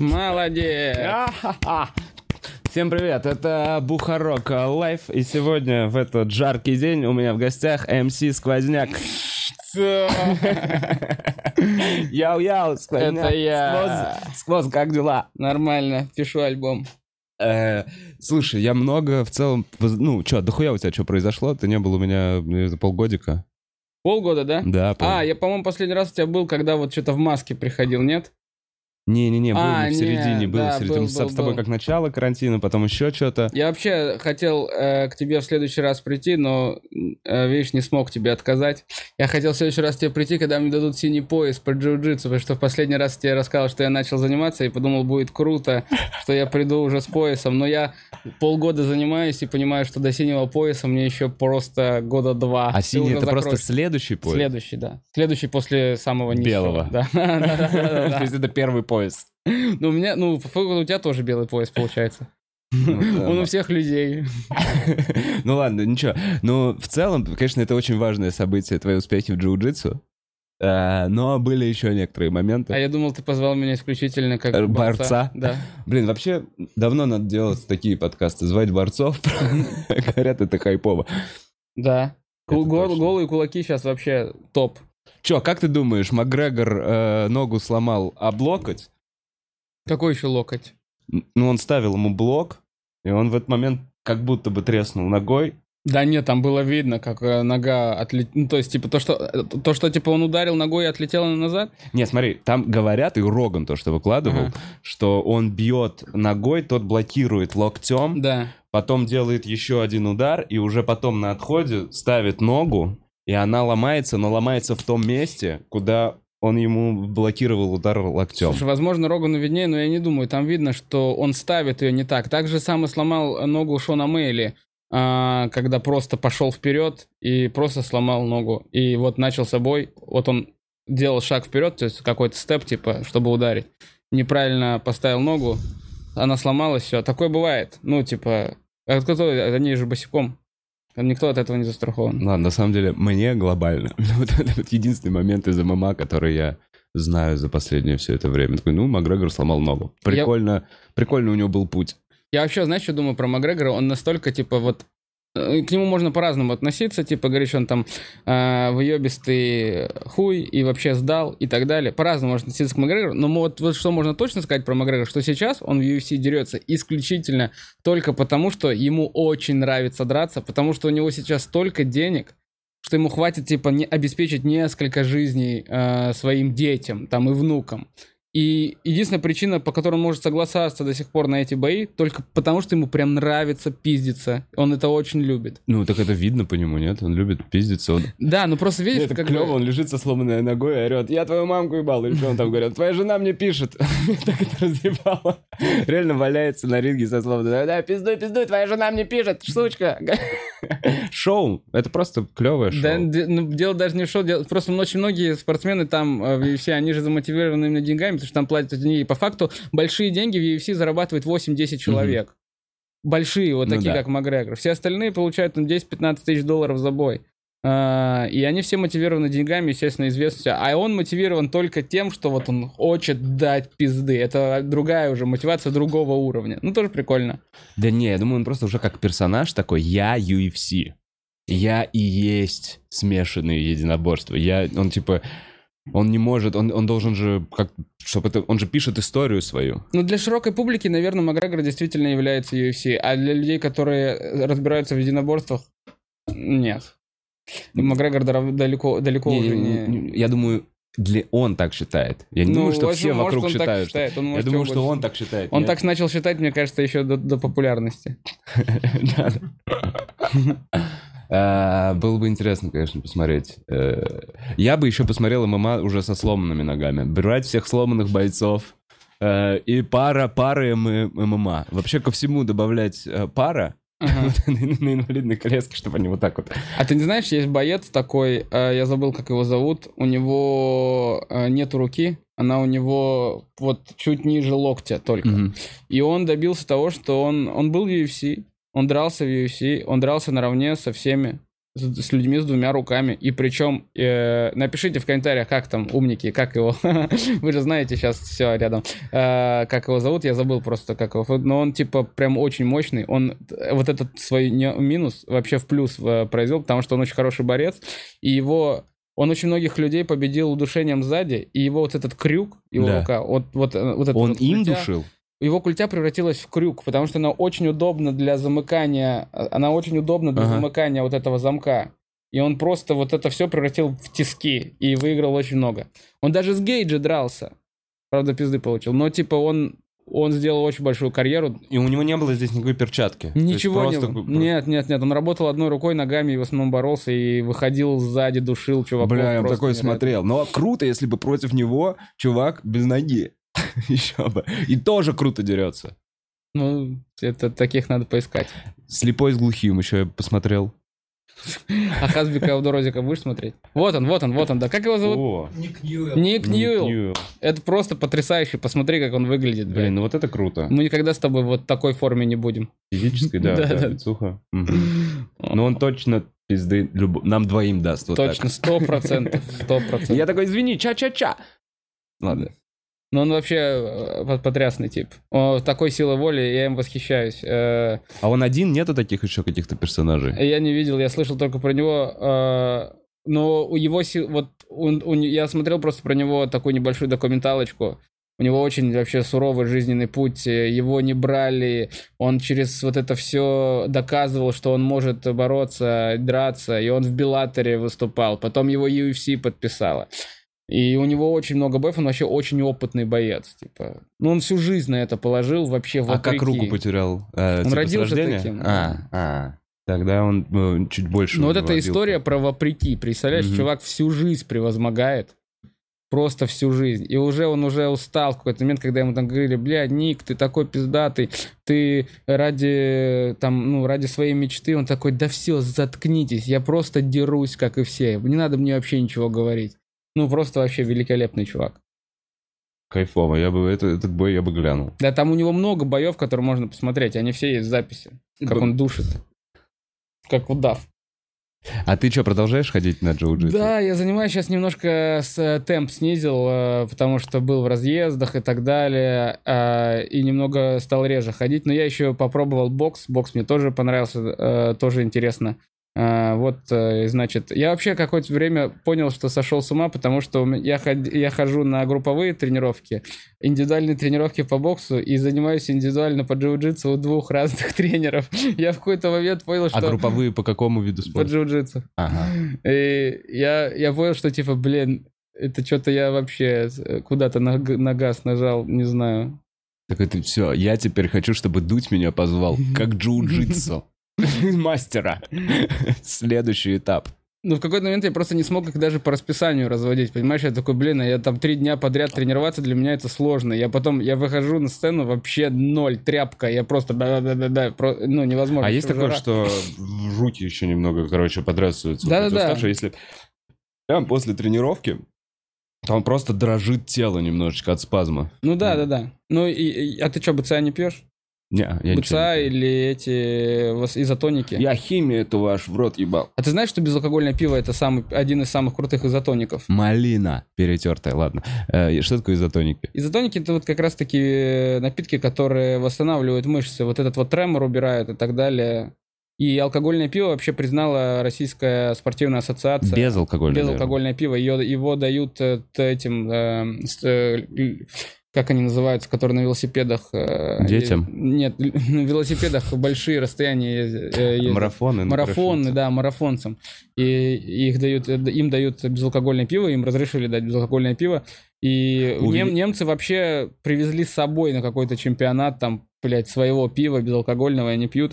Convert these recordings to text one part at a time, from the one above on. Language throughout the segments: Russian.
Молодец! Всем привет, это Бухарог Лайв, и сегодня в этот жаркий день у меня в гостях МС Сквозняк. Яу-яу, Сквозняк. Это я. Сквоз, как дела? Нормально, пишу альбом. Слушай, я много в целом... Ну, чё, дохуя у тебя что произошло? Ты не был у меня полгодика. Полгода, да? Да, полгода. Я, по-моему, последний раз у тебя был, когда вот что-то в маске приходил, нет? Не-не-не, был в середине, с тобой как начало карантина, потом еще что-то. Я вообще хотел к тебе в следующий раз прийти, но, видишь, не смог тебе отказать. Я хотел в следующий раз к тебе прийти, когда мне дадут синий пояс по джиу-джитсу, потому что в последний раз я тебе рассказал, что я начал заниматься, и подумал, будет круто, что я приду уже с поясом. Но я полгода занимаюсь и понимаю, что до синего пояса мне еще просто года два. А синий — это просто следующий пояс? Следующий, да. Следующий после самого низкого. Белого. То есть это первый пояс. Ну, у меня, у тебя тоже белый пояс, получается. Он у всех людей. Ну ладно, ничего. Но в целом, конечно, это очень важное событие, твои успехи в джиу-джитсу. Но были еще некоторые моменты. А я думал, ты позвал меня исключительно как борца. Да. Блин, вообще давно надо делать такие подкасты. Звать борцов, говорят, это хайпово. Да. Голые кулаки сейчас вообще топ. Че, как ты думаешь, Макгрегор ногу сломал, а локоть? Какой еще локоть? Ну, он ставил ему блок, и он в этот момент как будто бы треснул ногой. Да нет, там было видно, как нога отлетела. Ну, то есть, типа, то, что он ударил ногой и отлетела назад? Нет, смотри, там говорят, и Роган то, что выкладывал, что он бьет ногой, тот блокирует локтем, да. Потом делает еще один удар, и уже потом на отходе ставит ногу, и она ломается, но ломается в том месте, куда он ему блокировал удар локтем. Слушай, возможно, Рогану виднее, но я не думаю. Там видно, что он ставит ее не так. Так же сам и сломал ногу Шона Мейли, когда просто пошел вперед и просто сломал ногу. И вот начал собой, вот он делал шаг вперед, то есть какой-то степ, типа, чтобы ударить. Неправильно поставил ногу, она сломалась, все. Такое бывает. Ну, типа, они же босиком. Никто от этого не застрахован. Ладно, на самом деле, мне глобально. Это единственный момент из ММА, который я знаю за последнее все это время. Такой, Макгрегор сломал ногу. Прикольно, прикольно у него был путь. Я вообще, знаешь, что думаю про Макгрегора? Он настолько, типа, вот... К нему можно по-разному относиться. Типа, говоришь, он там выебистый хуй и вообще сдал и так далее. По-разному можно относиться к Макгрегору. Но вот что можно точно сказать про Макгрегора, что сейчас он в UFC дерется исключительно только потому, что ему очень нравится драться, потому что у него сейчас столько денег, что ему хватит, типа, обеспечить несколько жизней своим детям там и внукам. И единственная причина, по которой он может согласаться до сих пор на эти бои, только потому, что ему прям нравится пиздиться. Он это очень любит. Ну, так это видно по нему, нет? Он любит пиздиться. Он... Да, ну просто видишь, это как... клево, он лежит со сломанной ногой и орет: «Я твою мамку ебал!» Или что он там говорит? «Твоя жена мне пишет!» Так это разъебало. Реально валяется на ринге со сломанной. «Да, пиздуй, твоя жена мне пишет, сучка!» Шоу. Это просто клевое шоу. Да, дело даже не в шоу. Просто очень многие спортсмены там в UFC, они же замотивированы именно деньгами, потому что там платят деньги. По факту большие деньги в UFC зарабатывает 8-10 человек. Большие, вот такие, как Макгрегор. Все остальные получают там 10-15 тысяч долларов за бой. И они все мотивированы деньгами, естественно, известностью. А он мотивирован только тем, что вот он хочет дать пизды. Это другая уже мотивация другого уровня. Ну, тоже прикольно. Да не, я думаю, он просто уже как персонаж такой. Я UFC. Я и есть смешанные единоборства. Он типа... Он не может, он должен же, как, чтобы это, он же пишет историю свою. Ну, для широкой публики, наверное, Макгрегор действительно является UFC, а для людей, которые разбираются в единоборствах, нет. Макгрегор далеко уже не... Я думаю, он так считает. Я не думаю, что все вокруг считают. Я думаю, что он так считает. Он так начал считать, мне кажется, еще до популярности. Было бы интересно, конечно, посмотреть. Я бы еще посмотрел ММА уже со сломанными ногами. Брать всех сломанных бойцов. И пары ММА. Вообще ко всему добавлять пара на инвалидной коляске, чтобы они вот так вот... А ты не знаешь, есть боец такой, я забыл, как его зовут, у него нету руки, она у него вот чуть ниже локтя только. И он добился того, что он был в UFC, он дрался в UFC, он дрался наравне со всеми. с людьми с двумя руками. И причем, напишите в комментариях, как там, умники, как его. Вы же знаете сейчас все рядом. Как его зовут, я забыл просто, как его. Но он, типа, прям очень мощный. Он вот этот свой минус вообще в плюс произвел, потому что он очень хороший борец. И его... Он очень многих людей победил удушением сзади. И его вот этот крюк, его рука... Он им душил? Его культя превратилась в крюк, потому что она очень удобна для замыкания, замыкания вот этого замка. И он просто вот это все превратил в тиски и выиграл очень много. Он даже с Гейджи дрался. Правда, пизды получил. Но типа он сделал очень большую карьеру. И у него не было здесь никакой перчатки? Ничего не было. Нет. Он работал одной рукой, ногами, и в основном боролся, и выходил сзади, душил чуваков. Бля, я такой смотрел. Ну, круто, если бы против него чувак без ноги. Еще бы. И тоже круто дерется. Ну, это таких надо поискать. Слепой с глухим еще я посмотрел. А Хазбика и Алдорозика будешь смотреть? Вот он, да. Как его зовут? Ник Ньюэлл. Это просто потрясающе. Посмотри, как он выглядит. Блин, ну вот это круто. Мы никогда с тобой вот в такой форме не будем. Физической, да, лицуха. Но он точно... пизды нам двоим даст. Точно, 100%. Я такой, извини, ча-ча-ча. Ладно. Но он вообще потрясный тип. Он такой силы воли, я им восхищаюсь. А он один? Нету таких еще каких-то персонажей? Я не видел, я слышал только про него. Но у его сил... Вот я смотрел просто про него такую небольшую документалочку. У него очень вообще суровый жизненный путь. Его не брали. Он через вот это все доказывал, что он может бороться, драться. И он в Белатере выступал. Потом его UFC подписало. И у него очень много боев, он вообще очень опытный боец. Типа. Ну, он всю жизнь на это положил, вообще вопреки. А как руку потерял? Он родился таким. Тогда он чуть больше... Ну, вот эта история про вопреки. Представляешь, чувак всю жизнь превозмогает. Просто всю жизнь. И он уже устал в какой-то момент, когда ему там говорили, бля, Ник, ты такой пиздатый, ты ради своей мечты. Он такой, да все, заткнитесь, я просто дерусь, как и все. Не надо мне вообще ничего говорить. Ну, просто вообще великолепный чувак. Кайфово, я бы этот бой я бы глянул. Да, там у него много боев, которые можно посмотреть, они все есть в записи. Как он душит. Как удав. А ты что, продолжаешь ходить на джиу-джитсу? Да, я занимаюсь сейчас немножко, темп снизил, потому что был в разъездах и так далее, и немного стал реже ходить. Но я еще попробовал бокс мне тоже понравился, тоже интересно. Значит, я вообще какое-то время понял, что сошел с ума, потому что я хожу на групповые тренировки, индивидуальные тренировки по боксу и занимаюсь индивидуально по джиу-джитсу у двух разных тренеров. Я в какой-то момент понял, что... А групповые по какому виду спорта? По джиу-джитсу. Ага. И я понял, что типа, блин, это что-то я вообще куда-то на газ нажал, не знаю. Так это все, я теперь хочу, чтобы Дудь меня позвал, как джиу-джитсу. Мастера. Следующий этап. Ну, в какой-то момент я просто не смог их даже по расписанию разводить, понимаешь? Я такой, блин, я там 3 дня подряд тренироваться, для меня это сложно. Я выхожу на сцену, вообще ноль, тряпка, я просто... ну, невозможно. А есть такое, что жути еще немного, короче, подрясываются. Да-да-да. Если прям после тренировки... Там просто дрожит тело немножечко от спазма. Ну, да-да-да. Ну, а ты что, БЦА не пьешь? Не, БЦА или эти изотоники? Я химию эту ваш в рот ебал. А ты знаешь, что безалкогольное пиво это один из самых крутых изотоников? Малина перетертая, ладно. Что такое изотоники? Изотоники это вот как раз таки напитки, которые восстанавливают мышцы. Вот этот вот тремор убирают и так далее. И алкогольное пиво вообще признала Российская спортивная ассоциация. Безалкогольное пиво. Его дают этим... Как они называются, которые на велосипедах... Детям? Нет, на велосипедах большие расстояния ездят. Марафоны, да, марафонцам. И им дают безалкогольное пиво, им разрешили дать безалкогольное пиво. И немцы вообще привезли с собой на какой-то чемпионат, там, своего пива безалкогольного, и они пьют.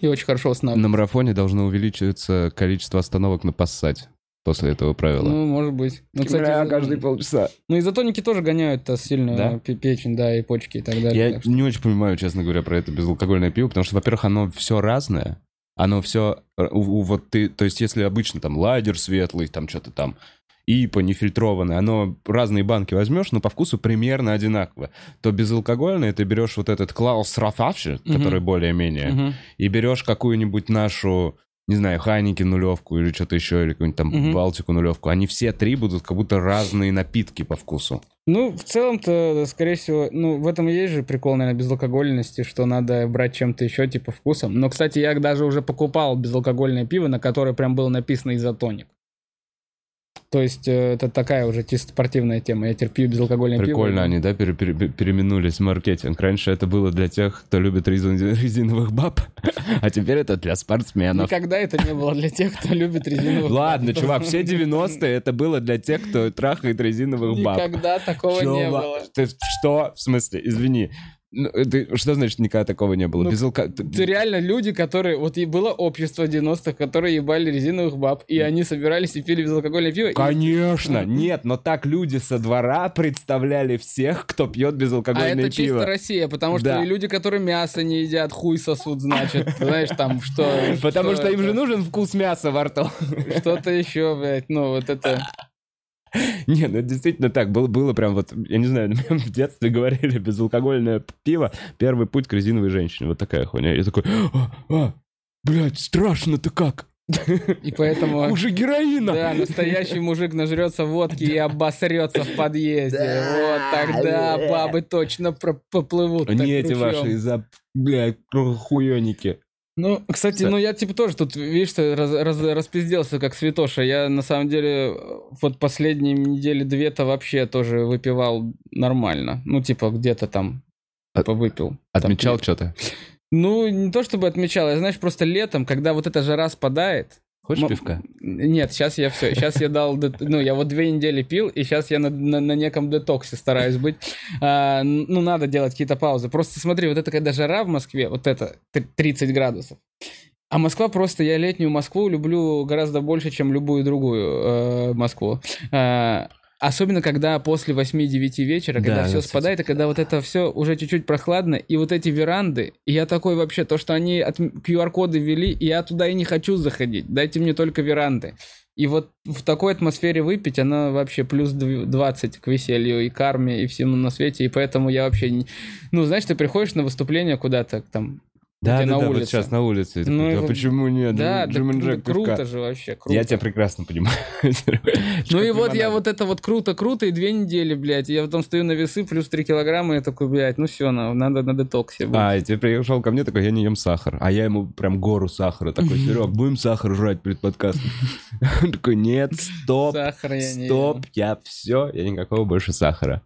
И очень хорошо останавливаются. На марафоне должно увеличиваться количество остановок на Passat. После этого правила. Ну, может быть. Ну, кстати, каждые полчаса. Ну, изотоники тоже гоняют сильно печень, и почки и так далее. Я не очень понимаю, честно говоря, про это безалкогольное пиво, потому что, во-первых, оно все разное, оно все... то есть, если обычно там ладер светлый, там что-то там, ИПА нефильтрованное, оно разные банки возьмешь, но по вкусу примерно одинаково. То безалкогольное ты берешь вот этот Клаус Рафафши, который более-менее, и берешь какую-нибудь нашу... не знаю, Ханики нулевку или что-то еще, или какую-нибудь там Балтику нулевку, они все три будут как будто разные напитки по вкусу. Ну, в целом-то, скорее всего, ну, в этом есть же прикол, наверное, безалкогольности, что надо брать чем-то еще, типа, вкусом. Но, кстати, я даже уже покупал безалкогольное пиво, на которое прям было написано изотоник. То есть, это такая уже чисто спортивная тема. Я терпью безалкогольное пиво. Прикольно они, да, переименулись в маркетинг. Раньше это было для тех, кто любит резиновых баб, а теперь это для спортсменов. Никогда это не было для тех, кто любит резиновых баб. Ладно, чувак, все 90-е это было для тех, кто трахает резиновых баб. Никогда такого не было. Что? В смысле? Извини. Ну, что значит никогда такого не было? Ну, ты реально люди, которые... Вот и было общество 90-х, которые ебали резиновых баб, и они собирались и пили безалкогольное пиво. Конечно! И... Нет, но так люди со двора представляли всех, кто пьет безалкогольное пиво. А это пиво. Чисто Россия, потому что да. И люди, которые мясо не едят, хуй сосут, значит. Знаешь, там что... Потому что им же нужен вкус мяса во рту. Что-то еще, блядь, ну вот это... Не, ну это действительно так, было прям вот, я не знаю, в детстве говорили, безалкогольное пиво, первый путь к резиновой женщине, вот такая хуйня. Я такой, блядь, страшно-то как. И поэтому... Уже героина. Да, настоящий мужик нажрется водки и обосрется в подъезде. Вот тогда бабы точно поплывут. Не эти ваши из-за, блядь, хуёники. Ну, кстати, ну я типа тоже тут, видишь, распизделся как святоша. Я на самом деле вот последние недели две-то вообще тоже выпивал нормально. Ну, типа где-то там выпил. Отмечал там, что-то? Ну, не то чтобы отмечал, я, знаешь, просто летом, когда вот эта жара спадает... Хочешь пивка? Нет, сейчас я все. Сейчас я дал... Ну, я вот 2 недели пил, и сейчас я на неком детоксе стараюсь быть. Ну, надо делать какие-то паузы. Просто смотри, вот это когда жара в Москве, вот это 30 градусов. А Москва просто... Я летнюю Москву люблю гораздо больше, чем любую другую Москву. Особенно, когда после 8-9 вечера, когда все спадает, и когда вот это все уже чуть-чуть прохладно, и вот эти веранды, и я такой вообще, то, что они от QR-коды ввели, я туда и не хочу заходить, дайте мне только веранды. И вот в такой атмосфере выпить, она вообще плюс 20 к веселью и карме, и всему на свете, и поэтому я вообще... Не... Ну, знаешь, ты приходишь на выступление куда-то там... Да, вот сейчас на улице. Ну, такой, почему нет? Да, Джек, круто же вообще, круто. Я тебя прекрасно понимаю. Ну и вот я вот это вот круто, и 2 недели, блядь, я потом стою на весы, плюс 3 килограмма, и такой, блядь, ну все, надо на детоксе. И ты пришел ко мне, такой, я не ем сахар, а я ему прям гору сахара, такой, Серег, будем сахар жрать перед подкастом? Он такой, нет, стоп, я все, я никакого больше сахара.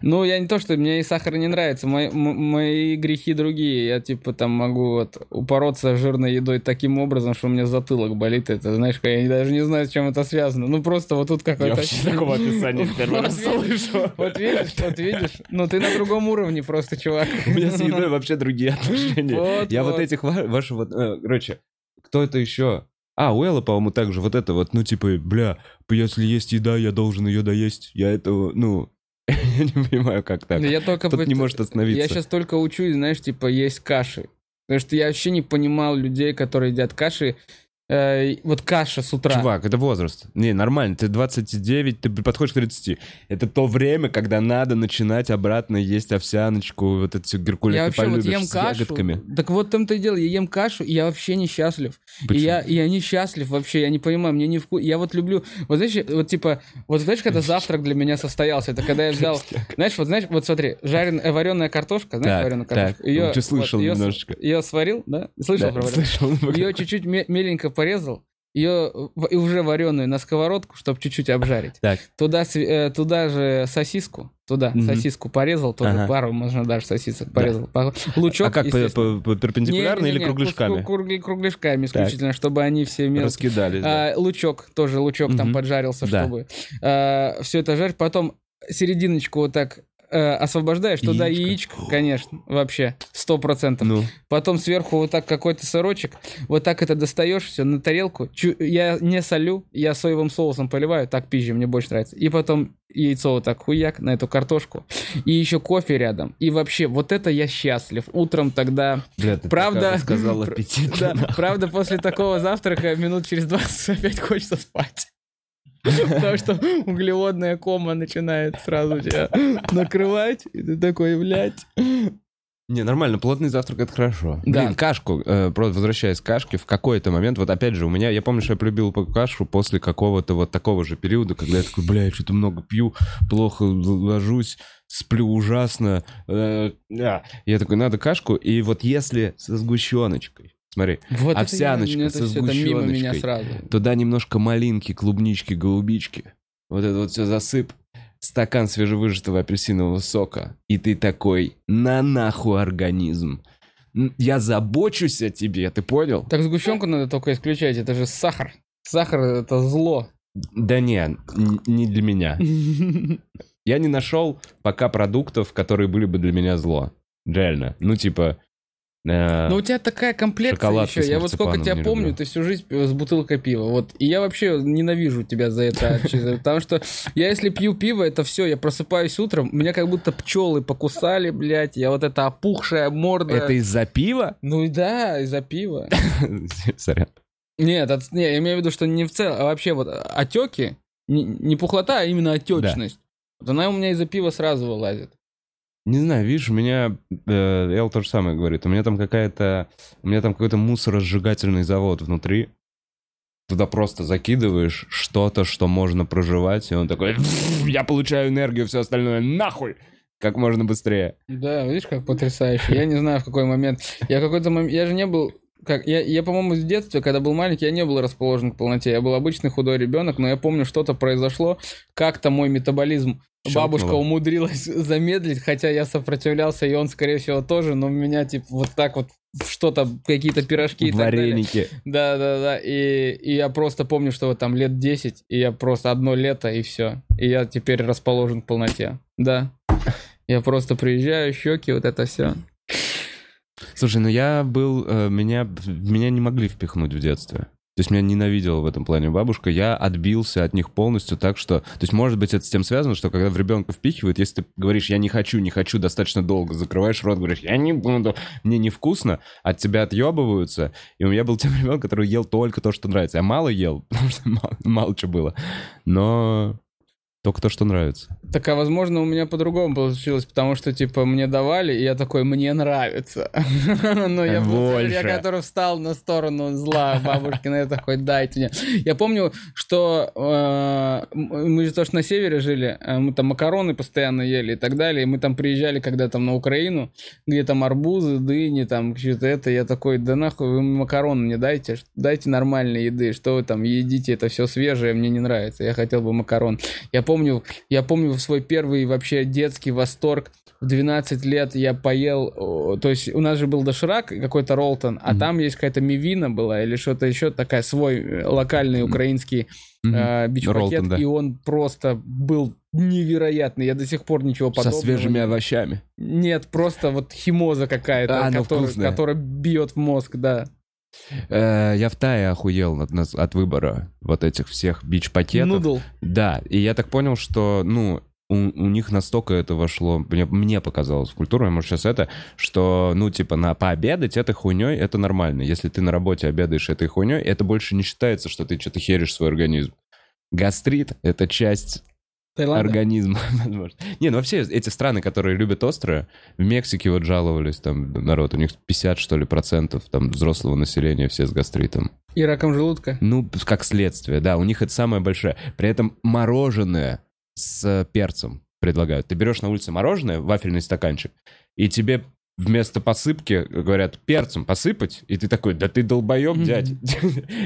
Ну, я не то, что мне и сахар не нравится, мои грехи другие. Я типа там могу вот упороться жирной едой таким образом, что у меня затылок болит. Это, знаешь, я даже не знаю, с чем это связано. Ну, просто вот тут какое-то... Я вообще такого описания в первый раз слышу. Вот видишь. Ну, ты на другом уровне просто, чувак. У меня с едой вообще другие отношения. Я вот этих ваших вот... Короче, кто это еще? У Эллы, по-моему, также вот это вот, ну, типа, бля, если есть еда, я должен ее доесть. Я этого, ну... Я не понимаю, как так. Тут не может остановиться. Я сейчас только учусь, знаешь, типа, есть каши. Потому что я вообще не понимал людей, которые едят каши. Вот каша с утра. Чувак, это возраст. Не, нормально, ты 29, ты подходишь к 30. Это то время, когда надо начинать обратно есть овсяночку, вот эту геркулес, ты полюбишь, вот ем с кашу, ягодками. Так вот в том-то и дело, я ем кашу, и я вообще несчастлив. Почему? И я несчастлив вообще, я не понимаю, мне не вкусно. Я вот люблю, вот знаешь, вот типа, вот знаешь, когда завтрак для меня состоялся, это когда я взял, знаешь, вот смотри, вареная картошка, знаешь, вареная картошка. Ее, ты слышал вот, немножечко. Ее сварил, да? Слышал про вареную? Ее чуть-чуть меленько порезал, ее уже вареную на сковородку, чтобы чуть-чуть обжарить. Туда же сосиску порезал, тоже пару, можно даже сосисок порезал. Лучок, а как, перпендикулярно или кругляшками? Кругляшками исключительно, чтобы они все раскидались. Лучок там поджарился, чтобы... Все это жарить, потом серединочку вот так... освобождаешь, туда яичко, конечно, вообще, 100%. Ну. Потом сверху вот так какой-то сырочек, вот так это достаешь, все, на тарелку. Я не солю, я соевым соусом поливаю, так пизже, мне больше нравится. И потом яйцо вот так хуяк на эту картошку. И еще кофе рядом. И вообще, вот это я счастлив. Утром тогда... Бля, ты правда, сказал аппетитно. Да, правда, после такого завтрака минут через 20 опять хочется спать. Потому что углеводная кома начинает сразу тебя накрывать, и ты такой, блядь, Не, нормально, плотный завтрак — это хорошо. Да. Блин, кашку, просто возвращаясь к кашке, в какой-то момент, вот опять же, у меня, я помню, что я полюбил кашу после какого-то вот такого же периода, когда я такой, бля, я что-то много пью, плохо ложусь, сплю ужасно. Я такой, надо кашку, и вот если со сгущеночкой, смотри, вот овсяночка со сгущеночкой, туда немножко малинки, клубнички, голубички, вот это вот все засып, стакан свежевыжатого апельсинового сока, и ты такой, на нахуй организм. Я забочусь о тебе, ты понял? Так сгущенку надо только исключать, это же сахар. Сахар — это зло. Да не, не для меня. Я не нашел пока продуктов, которые были бы для меня зло. Реально. Ну, типа... Но у тебя такая комплекция еще. Я вот сколько тебя помню, люблю. Ты всю жизнь с бутылкой пива. Вот. И я вообще ненавижу тебя за это. Потому что я, если пью пиво, это все. Я просыпаюсь утром, меня как будто пчелы покусали, блядь. Я вот эта опухшая морда. Это из-за пива? Ну и да, из-за пива. Сорян. Нет, я имею в виду, что не в целом, а вообще вот отеки, не пухлота, а именно отечность. Вот она у меня из-за пива сразу вылазит. Не знаю, видишь, у меня... Эл то же самое говорит. У меня там какой-то мусоросжигательный завод внутри. Туда просто закидываешь что-то, что можно проживать, и он такой... Я получаю энергию, все остальное нахуй! Как можно быстрее. Да, видишь, как потрясающе. Я не знаю, в какой момент... Я же не был... Я, по-моему, в детстве, когда был маленький, я не был расположен к полноте. Я был обычный худой ребенок, но я помню, что-то произошло. Как-то мой метаболизм бабушка умудрилась замедлить, хотя я сопротивлялся, и он, скорее всего, тоже, но у меня, типа, вот так вот что-то, какие-то пирожки вареники. И так далее. Да-да-да, и я просто помню, что вот там лет 10, и я просто одно лето, и все. И я теперь расположен к полноте. Да. Я просто приезжаю, щеки, вот это все. Слушай, ну я был... Меня не могли впихнуть в детстве. То есть меня ненавидела в этом плане бабушка. Я отбился от них полностью, так что... То есть, может быть, это с тем связано, что когда в ребенка впихивают, если ты говоришь, я не хочу, достаточно долго закрываешь рот, говоришь, я не буду, мне невкусно, от тебя отъебываются. И у меня был тем ребенок, который ел только то, что нравится. Я мало ел, потому что мало чего было. Но... Только то, что нравится. Так, а возможно, у меня по-другому получилось, потому что, типа, мне давали, и я такой, мне нравится. Но я был человек, который встал на сторону зла бабушкина, я такой, дайте мне. Я помню, что мы же тоже на севере жили, мы там макароны постоянно ели и так далее, и мы там приезжали когда там на Украину, где там арбузы, дыни, там что-то это, я такой, да нахуй, вы макароны мне дайте нормальной еды, что вы там едите, это все свежее, мне не нравится, я хотел бы макарон. Я помню свой первый вообще детский восторг. В 12 лет я поел... То есть у нас же был доширак, какой-то ролтон, а там есть какая-то мивина была или что-то еще, такая свой локальный украинский бич-пакет. Да. И он просто был невероятный. Я до сих пор ничего подобного... Со свежими овощами? Нет, просто вот химоза какая-то, которая бьет в мозг, да. Я в Тае охуел от выбора вот этих всех бич-пакетов. Нудл. Да, и я так понял, что, ну, у них настолько это вошло, мне показалось в культуру, я, может, сейчас это, что, ну, типа, пообедать этой хуйней, это нормально. Если ты на работе обедаешь этой хуйней, это больше не считается, что ты что-то херишь свой организм. Гастрит — это часть... организм, возможно. Не, ну вообще эти страны, которые любят острое, в Мексике вот жаловались, там народ, у них 50, что ли, %, там, взрослого населения все с гастритом. И раком желудка? Ну, как следствие, да, у них это самое большое. При этом мороженое с перцем предлагают. Ты берешь на улице мороженое, вафельный стаканчик, и тебе вместо посыпки говорят, перцем посыпать, и ты такой, да ты долбоёб, дядь.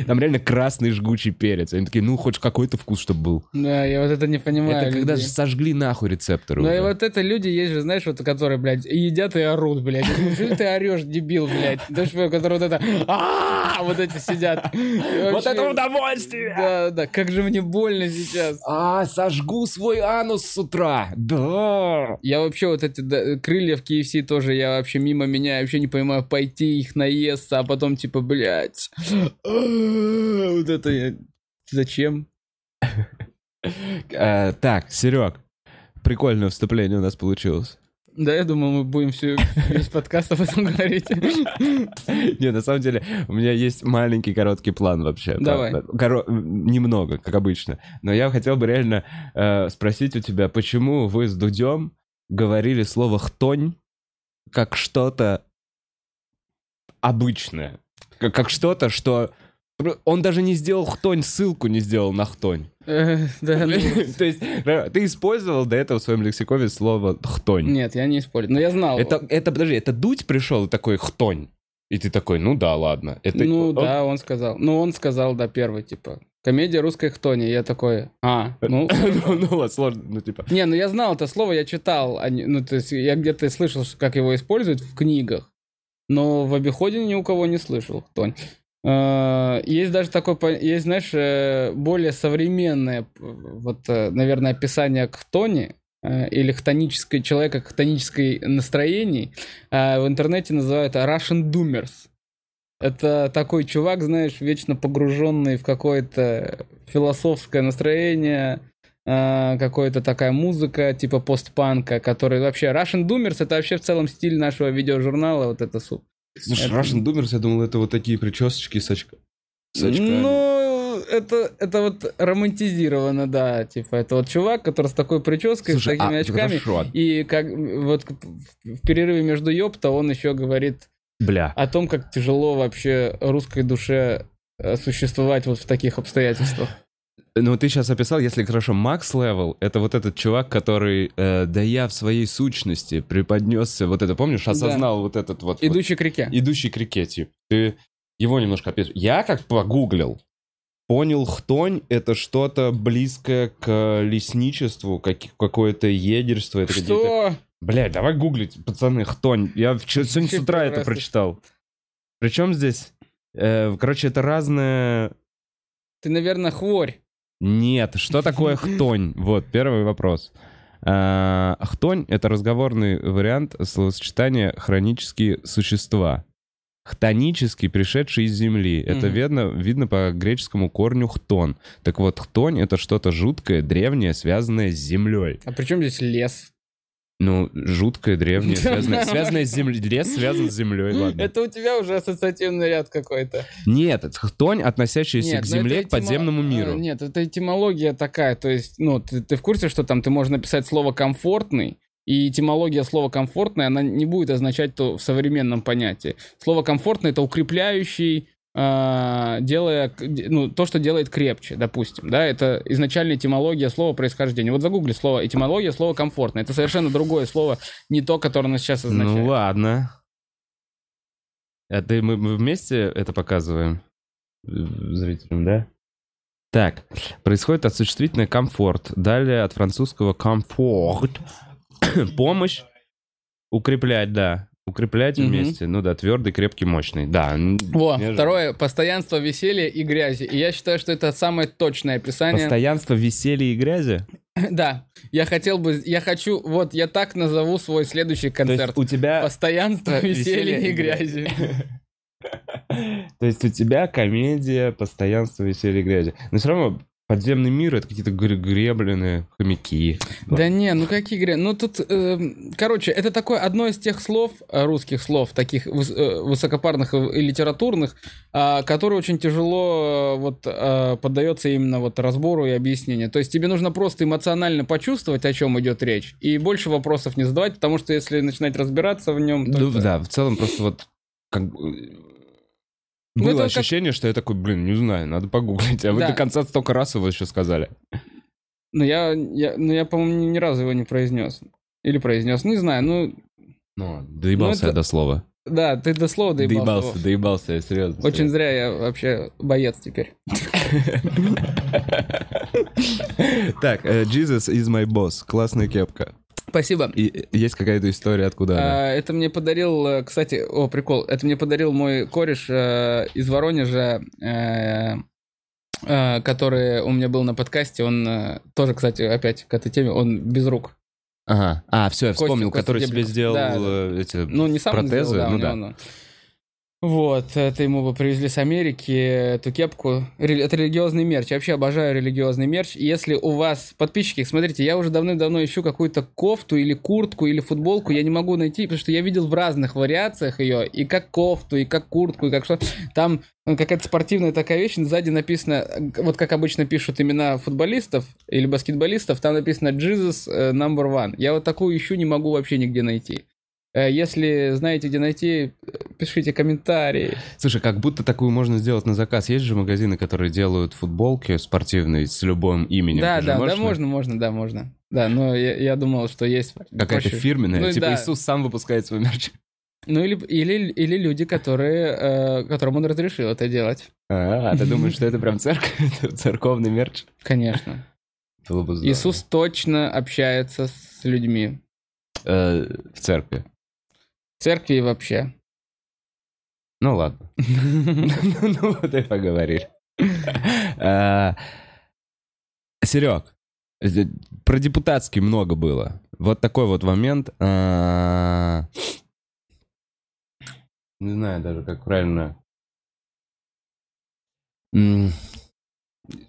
Там реально красный жгучий перец. Они такие, ну, хоть какой-то вкус, чтобы был. Да, я вот это не понимаю. Это людей. Когда же сожгли нахуй рецепторы. Ну, и вот это люди есть же, знаешь, вот которые, блядь, едят и орут, блядь. Неужели ты орешь, дебил, блядь? Даже которые вот это, вот эти сидят. Вот это удовольствие! Да, как же мне больно сейчас. Сожгу свой анус с утра. Да. Я вообще вот эти крылья в KFC тоже, я вообще мимо меня, я вообще не понимаю, пойти их наесться, а потом типа, блядь, вот это я... Зачем? Так, Серег, прикольное вступление у нас получилось. Да, я думаю, мы будем весь подкаст об этом говорить. Не, на самом деле, у меня есть маленький короткий план вообще. Давай. Немного, как обычно. Но я хотел бы реально спросить у тебя, почему вы с Дудем говорили слово «хтонь» как что-то обычное. Как что-то, что... Он даже не сделал хтонь, ссылку не сделал на хтонь. Да. То есть ты использовал до этого в своем лексиконе слово хтонь? Нет, я не использовал, но я знал. Это, подожди, это Дудь пришел и такой хтонь? И ты такой, ну да, ладно. Ну да, он сказал. Ну он сказал, да, первый, типа... Комедия русской хтони. Я такой, ну, сложно, ну, типа... Не, ну я знал это слово, я читал, ну, то есть я где-то слышал, как его используют в книгах, но в обиходе ни у кого не слышал хтонь. Есть даже такое, есть, знаешь, более современное, вот, наверное, описание хтони, или хтонической, человека хтонической настроений, в интернете называют Russian Doomers. Это такой чувак, знаешь, вечно погруженный в какое-то философское настроение, какая-то такая музыка типа постпанка, который вообще... Russian Doomers — это вообще в целом стиль нашего видеожурнала, вот это суп. Слушай, это... Russian Doomers, я думал, это вот такие причесочки с очками. Ну, это вот романтизировано, да, типа, это вот чувак, который с такой прической, слушай, с такими очками, хорошо. И как вот в перерыве между ёпта он еще говорит... Бля. О том, как тяжело вообще русской душе существовать вот в таких обстоятельствах. Ну, ты сейчас описал, если хорошо, Макс Левел — это вот этот чувак, который, да я в своей сущности преподнесся, вот это, помнишь, осознал, да. Вот этот вот... Идущий вот, к реке. Идущий к реке, типа. Ты его немножко описал. Я как погуглил, понял, хтонь — это что-то близкое к лесничеству, какое-то егерство. Это что? Какие-то... Блядь, давай гуглить, пацаны, хтонь. Я сегодня с утра это прочитал. Причем здесь, короче, это разное... Ты, наверное, хворь. Нет, что такое хтонь? Вот, первый вопрос. Хтонь — это разговорный вариант словосочетания «хронические существа». Хтонический, пришедший из земли. Это видно по греческому корню хтон. Так вот, хтонь — это что-то жуткое, древнее, связанное с землей. А при чем здесь лес? Ну, жуткое, древнее, связанное с землей. Лес связан с землей, ладно. Это у тебя уже ассоциативный ряд какой-то. Нет, это хтонь, относящаяся к земле, к подземному миру. Нет, это этимология такая, то есть, ну, ты в курсе, что там ты можешь написать слово «комфортный», и этимология слова «комфортный», она не будет означать то в современном понятии. Слово «комфортный» — это укрепляющий, делая, ну, то, что делает крепче, допустим, да, это изначальная этимология слова происхождения. Вот загугли слово этимология, слово комфортное. Это совершенно другое слово, не то, которое оно сейчас означает. Ну ладно. Это мы вместе это показываем зрителям, да? Так, происходит от существительного комфорт, далее от французского комфорт, помощь, укреплять, да. Укреплять вместе, ну да, твердый, крепкий, мощный, да. Во, второе, постоянство веселья и грязи. И я считаю, что это самое точное описание. Постоянство веселья и грязи? Да, я хочу, вот я так назову свой следующий концерт. У тебя... Постоянство веселья и грязи. То есть у тебя комедия, постоянство веселья и грязи. Но все равно... Подземный мир — это какие-то гребленые хомяки. Да не, ну какие гребленые? Ну тут, короче, это такое одно из тех слов, русских слов, таких высокопарных и литературных, которые очень тяжело вот поддается именно вот разбору и объяснению. То есть тебе нужно просто эмоционально почувствовать, о чем идет речь, и больше вопросов не задавать, потому что если начинать разбираться в нем... Ну, да, в целом просто вот... Было ощущение, что я такой, блин, не знаю, надо погуглить. А вы до конца столько раз его еще сказали. Ну, я, по-моему, ни разу его не произнес. Или произнес, не знаю, ну... Ну, доебался я до слова. Да, ты до слова доебался. Доебался, я серьезно. Очень зря, я вообще боец теперь. Так, Jesus is my boss. Классная кепка. Спасибо. И есть какая-то история, откуда она? Это мне подарил, кстати, прикол, это мне подарил мой кореш из Воронежа, который у меня был на подкасте, он тоже, кстати, опять к этой теме, он без рук. Ага, все, я вспомнил, Костя, который себе сделал эти протезы. Ну, не сам он сделал, да, ну, у него оно. Вот, это ему бы привезли с Америки, эту кепку. Это религиозный мерч. Я вообще обожаю религиозный мерч. И если у вас, подписчики, смотрите, я уже давным-давно ищу какую-то кофту или куртку или футболку, я не могу найти, потому что я видел в разных вариациях ее, и как кофту, и как куртку, и как что. Там какая-то спортивная такая вещь, сзади написано, вот как обычно пишут имена футболистов или баскетболистов, там написано Jesus number one. Я вот такую ищу, не могу вообще нигде найти. Если знаете, где найти, пишите комментарии. Слушай, как будто такую можно сделать на заказ. Есть же магазины, которые делают футболки спортивные с любым именем. Да, ты да, можешь, да, на... можно. Да, но я думал, что есть... Какая-то фирменная, ну, типа да. Иисус сам выпускает свой мерч. Ну или люди, которым он разрешил это делать. А ты думаешь, что это прям церковь? Это церковный мерч? Конечно. Иисус точно общается с людьми. В церкви. В церкви вообще. Ну ладно. Ну вот и поговорили. Серег, про депутатский много было. Вот такой вот момент. Не знаю даже, как правильно.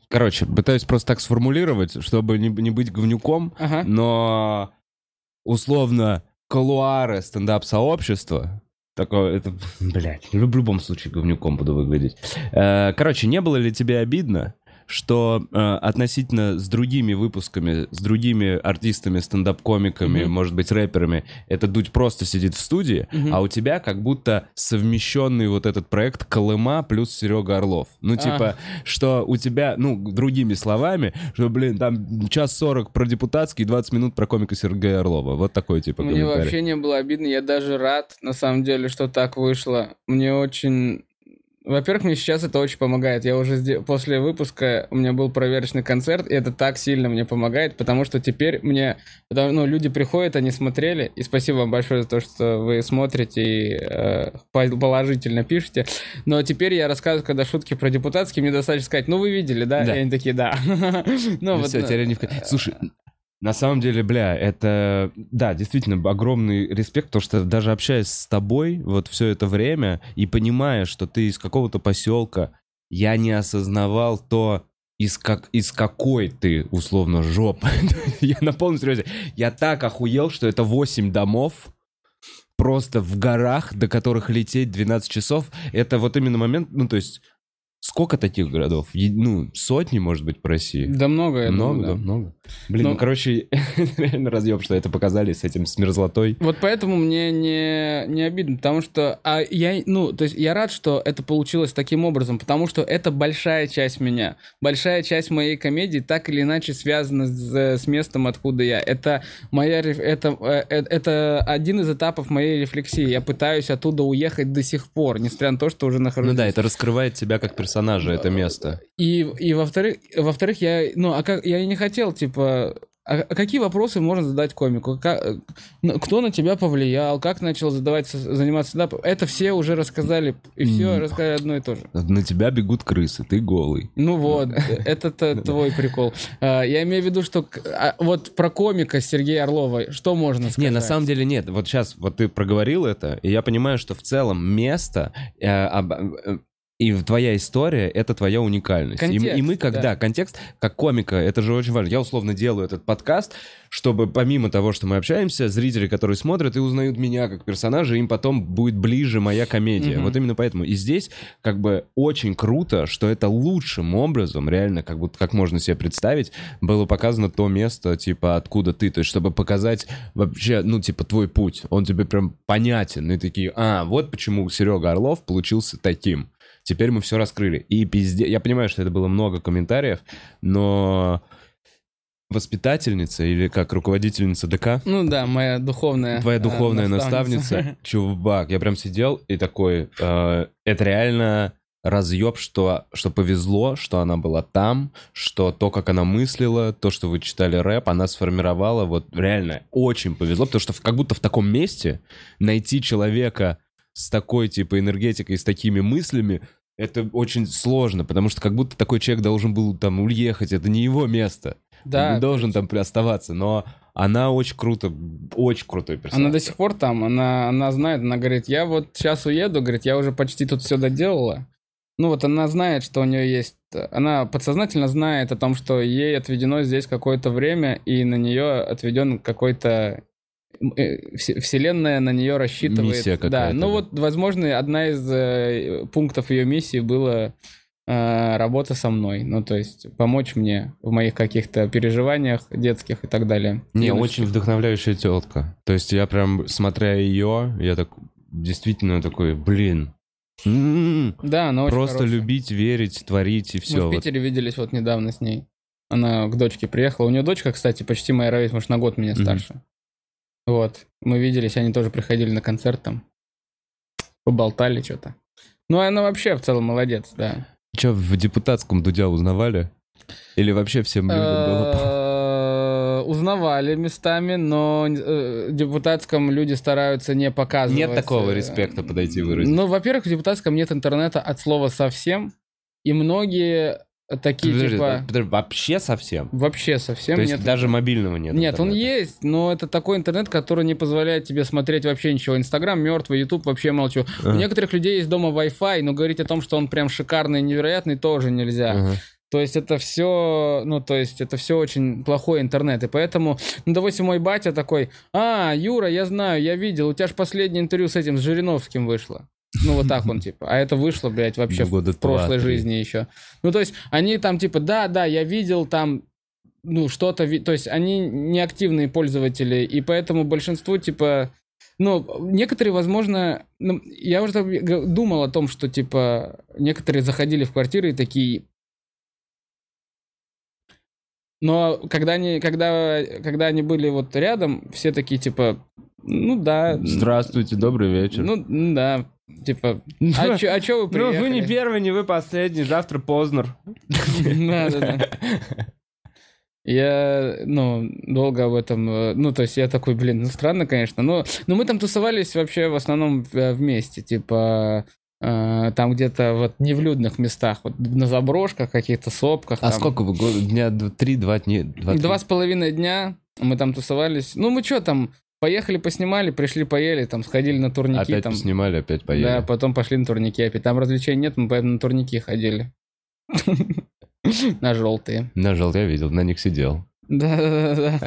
Короче, пытаюсь просто так сформулировать, чтобы не быть говнюком, но условно... Колуары стендап-сообщества. Такое, это, блядь, в любом случае говнюком буду выглядеть. Короче, не было ли тебе обидно, что относительно с другими выпусками, с другими артистами, стендап-комиками, может быть, рэперами, это Дудь просто сидит в студии, а у тебя как будто совмещенный вот этот проект Колыма плюс Серега Орлов. Ну, типа, что у тебя, ну, другими словами, что, блин, там 1:40 про депутатский и 20 минут про комика Сергея Орлова. Вот такой, типа, комментарий. Мне вообще не было обидно, я даже рад, на самом деле, что так вышло. Мне очень... Во-первых, мне сейчас это очень помогает. Я уже после выпуска у меня был проверочный концерт, и это так сильно мне помогает, потому что теперь мне... Ну, люди приходят, они смотрели, и спасибо вам большое за то, что вы смотрите и положительно пишете. Но теперь я рассказываю, когда шутки про депутатские, мне достаточно сказать, ну, вы видели, да? Да. И они такие, да. Слушай... На самом деле, бля, это, да, действительно, огромный респект, потому что даже общаясь с тобой вот все это время и понимая, что ты из какого-то поселка, я не осознавал то, из какой ты, условно, жопы. Я на полном серьезе, я так охуел, что это 8 домов просто в горах, до которых лететь 12 часов. Это вот именно момент, ну, то есть, сколько таких городов? Ну, сотни, может быть, по России. Да много, я думаю. Много, да, много. Блин, ну, короче, реально разъеб, что это показали с этим, с мерзлотой. Вот поэтому мне не обидно, потому что... Я рад, что это получилось таким образом, потому что это большая часть меня. Большая часть моей комедии так или иначе связана с местом, откуда я. Это один из этапов моей рефлексии. Я пытаюсь оттуда уехать до сих пор, несмотря на то, что уже нахожусь. Ну да, это раскрывает тебя как персонажа. Персонажа, это место. И во-вторых, я не хотел, типа... А какие вопросы можно задать комику? Кто на тебя повлиял? Как начал заниматься стендапом? Это все уже рассказали, и все рассказали одно и то же. На тебя бегут крысы, ты голый. Ну вот, это твой прикол. Я имею в виду, что вот про комика Сергея Орлова, что можно сказать? Не, на самом деле нет. Вот сейчас вот ты проговорил это, и я понимаю, что в целом место... И твоя история — это твоя уникальность. Контекст, и мы, когда контекст, как комика, это же очень важно. Я условно делаю этот подкаст, чтобы помимо того, что мы общаемся, зрители, которые смотрят и узнают меня как персонажа, им потом будет ближе моя комедия. Вот именно поэтому. И здесь как бы очень круто, что это лучшим образом, реально, как будто как можно себе представить, было показано то место, типа, откуда ты. То есть, чтобы показать вообще, ну, типа, твой путь. Он тебе прям понятен. И такие, вот почему Серега Орлов получился таким. Теперь мы все раскрыли. И пиздец... Я понимаю, что это было много комментариев, но воспитательница или как руководительница ДК... Ну да, моя духовная... Твоя духовная наставница. Чувак, я прям сидел и такой... это реально разъеб, что повезло, что она была там, что то, как она мыслила, то, что вы читали рэп, она сформировала. Вот реально очень повезло, потому что как будто в таком месте найти человека... с такой, типа, энергетикой, с такими мыслями, это очень сложно, потому что как будто такой человек должен был там уехать, это не его место. Да. Он не должен там оставаться, но она очень круто, очень крутой персонаж. Она до сих пор там, она знает, она говорит, я вот сейчас уеду, говорит, я уже почти тут все доделала. Ну вот она знает, что у нее есть... Она подсознательно знает о том, что ей отведено здесь какое-то время, и на нее отведен какой-то... Вселенная на нее рассчитывает. Миссия какая-то. Да, ну вот, возможно, одна из пунктов ее миссии была работа со мной, ну то есть помочь мне в моих каких-то переживаниях детских и так далее. Не, очень вдохновляющая тетка. То есть я прям, смотря ее, я так действительно такой, блин. Да, она очень просто хорошая. Любить, верить, творить и все. Мы в Питере виделись вот недавно с ней. Она к дочке приехала. У нее дочка, кстати, почти моя ровесница, может, на год меня старше. Вот, мы виделись, они тоже приходили на концерт там. Поболтали что-то. Ну, она вообще в целом молодец, да. Че, в депутатском Дудя узнавали? Или вообще всем людям было? Узнавали местами, но в депутатском люди стараются не показывать. Нет такого респекта подойти выразить. Ну, во-первых, в депутатском нет интернета от слова совсем. И многие такие типа... Вообще совсем? Вообще совсем. То есть даже мобильного нет? Нет, он есть, но это такой интернет, который не позволяет тебе смотреть вообще ничего. Инстаграм мертвый, Ютуб вообще молчу. У некоторых людей есть дома Wi-Fi, но говорить о том, что он прям шикарный и невероятный, тоже нельзя. То есть это все, ну то есть это все очень плохой интернет, и поэтому, ну допустим, мой батя такой: а, Юра, я знаю, я видел, у тебя же последнее интервью с этим, с Жириновским вышло. Ну, вот так он, типа. А это вышло, блядь, вообще в прошлой жизни еще. Ну, то есть, они там, типа, да, я видел там, ну, что-то... То есть, они неактивные пользователи, и поэтому большинству, типа... Ну, некоторые, возможно... Ну, я уже думал о том, что, типа, некоторые заходили в квартиры и такие... Но когда они были вот рядом, все такие, типа... Ну, да. Здравствуйте, добрый вечер. Ну, да... Типа, а чё вы приехали? Ну, вы не первый, не вы последний, завтра Познер. Да. Я, долго об этом... Ну, то есть я такой, блин, странно, конечно. Но мы там тусовались вообще в основном вместе, типа... Там где-то вот не в людных местах, вот на заброшках, каких-то сопках. А там. Сколько вы? Дня 3-2 дня? 2,5 дня мы там тусовались. Ну, мы чё там... Поехали, поснимали, пришли, поели, там, сходили на турники. Опять там, поснимали, опять поели. Да, потом пошли на турники опять. Там развлечений нет, мы поэтому на турники ходили. На желтые. На желтые я видел, на них сидел. Да.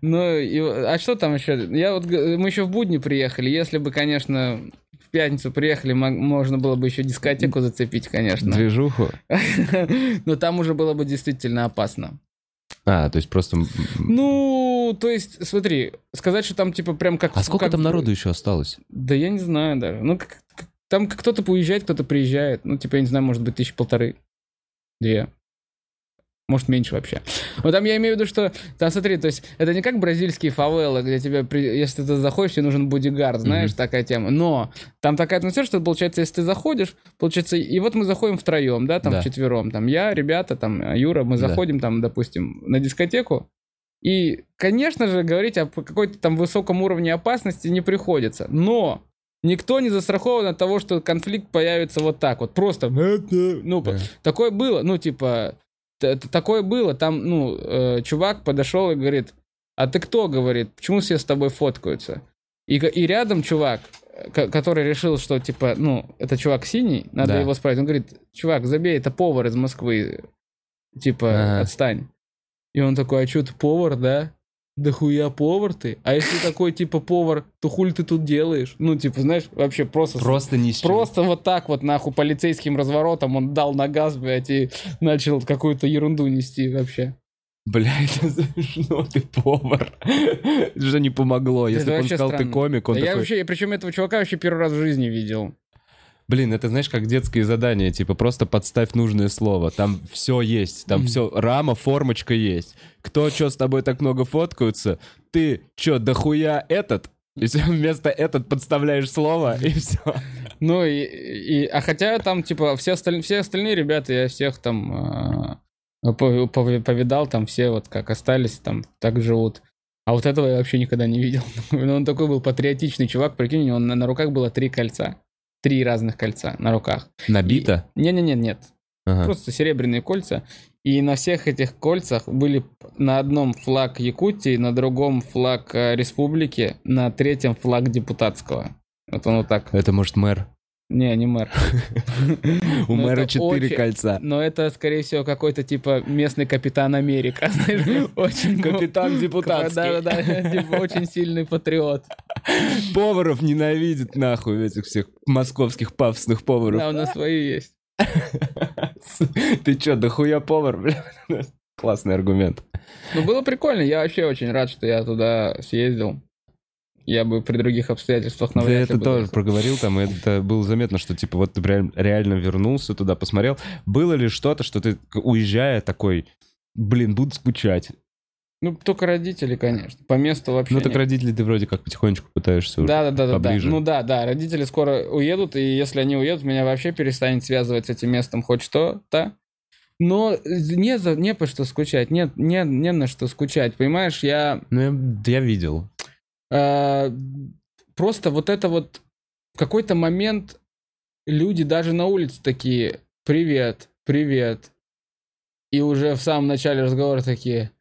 Ну, и, а что там еще? Мы еще в будни приехали. Если бы, конечно, в пятницу приехали, можно было бы еще дискотеку зацепить, конечно. Движуху. Но там уже было бы действительно опасно. А, то есть просто... Ну, то есть, смотри, сказать, что там типа прям как... А сколько там народу еще осталось? Да я не знаю даже. Ну, там кто-то уезжает, кто-то приезжает. Ну, типа, я не знаю, может быть, 1,500. 2. Может, меньше вообще. Но там я имею в виду, что... Там, смотри, то есть, это не как бразильские фавелы, где тебе, если ты заходишь, тебе нужен бодигард, знаешь, такая тема. Но там такая атмосфера, что, получается, если ты заходишь, получается... И вот мы заходим втроем, да, там, вчетвером. Там я, ребята, там, Юра, мы заходим, там, допустим, на дискотеку. И, конечно же, говорить о какой-то там высоком уровне опасности не приходится. Но... Никто не застрахован от того, что конфликт появится вот так вот. Просто... Ну, такое было, ну, типа... Такое было, там, чувак подошел и говорит: а ты кто, говорит, почему все с тобой фоткаются? И рядом чувак, который решил, что, типа, это чувак синий, надо его справить. Он говорит: чувак, забей, это повар из Москвы, типа, отстань. И он такой: а что ты повар, да? Да хуя повар ты. А если такой, типа, повар, то хули ты тут делаешь? Ну, типа, знаешь, вообще просто... Просто ни с чем. Просто вот так вот, нахуй, полицейским разворотом он дал на газ, блядь, и начал какую-то ерунду нести вообще. Блядь, это смешно, ты повар. Это же не помогло. Если бы он сказал, ты комик, он такой... Я вообще, причем этого чувака вообще первый раз в жизни видел. Блин, это, знаешь, как детские задания, типа, просто подставь нужное слово, там все есть, там все, рама, формочка есть. Кто чё с тобой так много фоткаются, ты чё, дохуя этот, и вместо этот подставляешь слово, и все. Ну, а хотя там, типа, все остальные ребята, я всех там повидал, там все вот как остались, там так живут. А вот этого я вообще никогда не видел. Он такой был патриотичный чувак, прикинь, он на руках было 3 кольца. 3 разных кольца на руках. Набито? Нет. Ага. Просто серебряные кольца. И на всех этих кольцах были на одном флаг Якутии, на другом флаг республики, на третьем флаг депутатского. Вот он вот так. Это, может, мэр? Не мэр. У мэра 4 кольца. Но это, скорее всего, какой-то типа местный капитан Америка. Очень капитан депутатский. Да, очень сильный патриот. Поваров ненавидит нахуй этих всех московских пафосных поваров. Да, у нас свои есть. Ты чё, дохуя повар, бля? Классный аргумент. Ну, было прикольно. Я вообще очень рад, что я туда съездил. Я бы при других обстоятельствах навряд ли... Я это тоже проговорил там, и это было заметно, что типа вот ты реально вернулся туда, посмотрел. Было ли что-то, что ты, уезжая, такой, блин, буду скучать? Ну, только родители, конечно. По месту вообще нет. Ну, так родители ты вроде как потихонечку пытаешься уже поближе. Ну да, родители скоро уедут, и если они уедут, меня вообще перестанет связывать с этим местом хоть что-то. Но не по что скучать, не на что скучать, понимаешь, я... Ну, я видел. Просто вот это вот в какой-то момент люди даже на улице такие: привет, привет. И уже в самом начале разговора такие: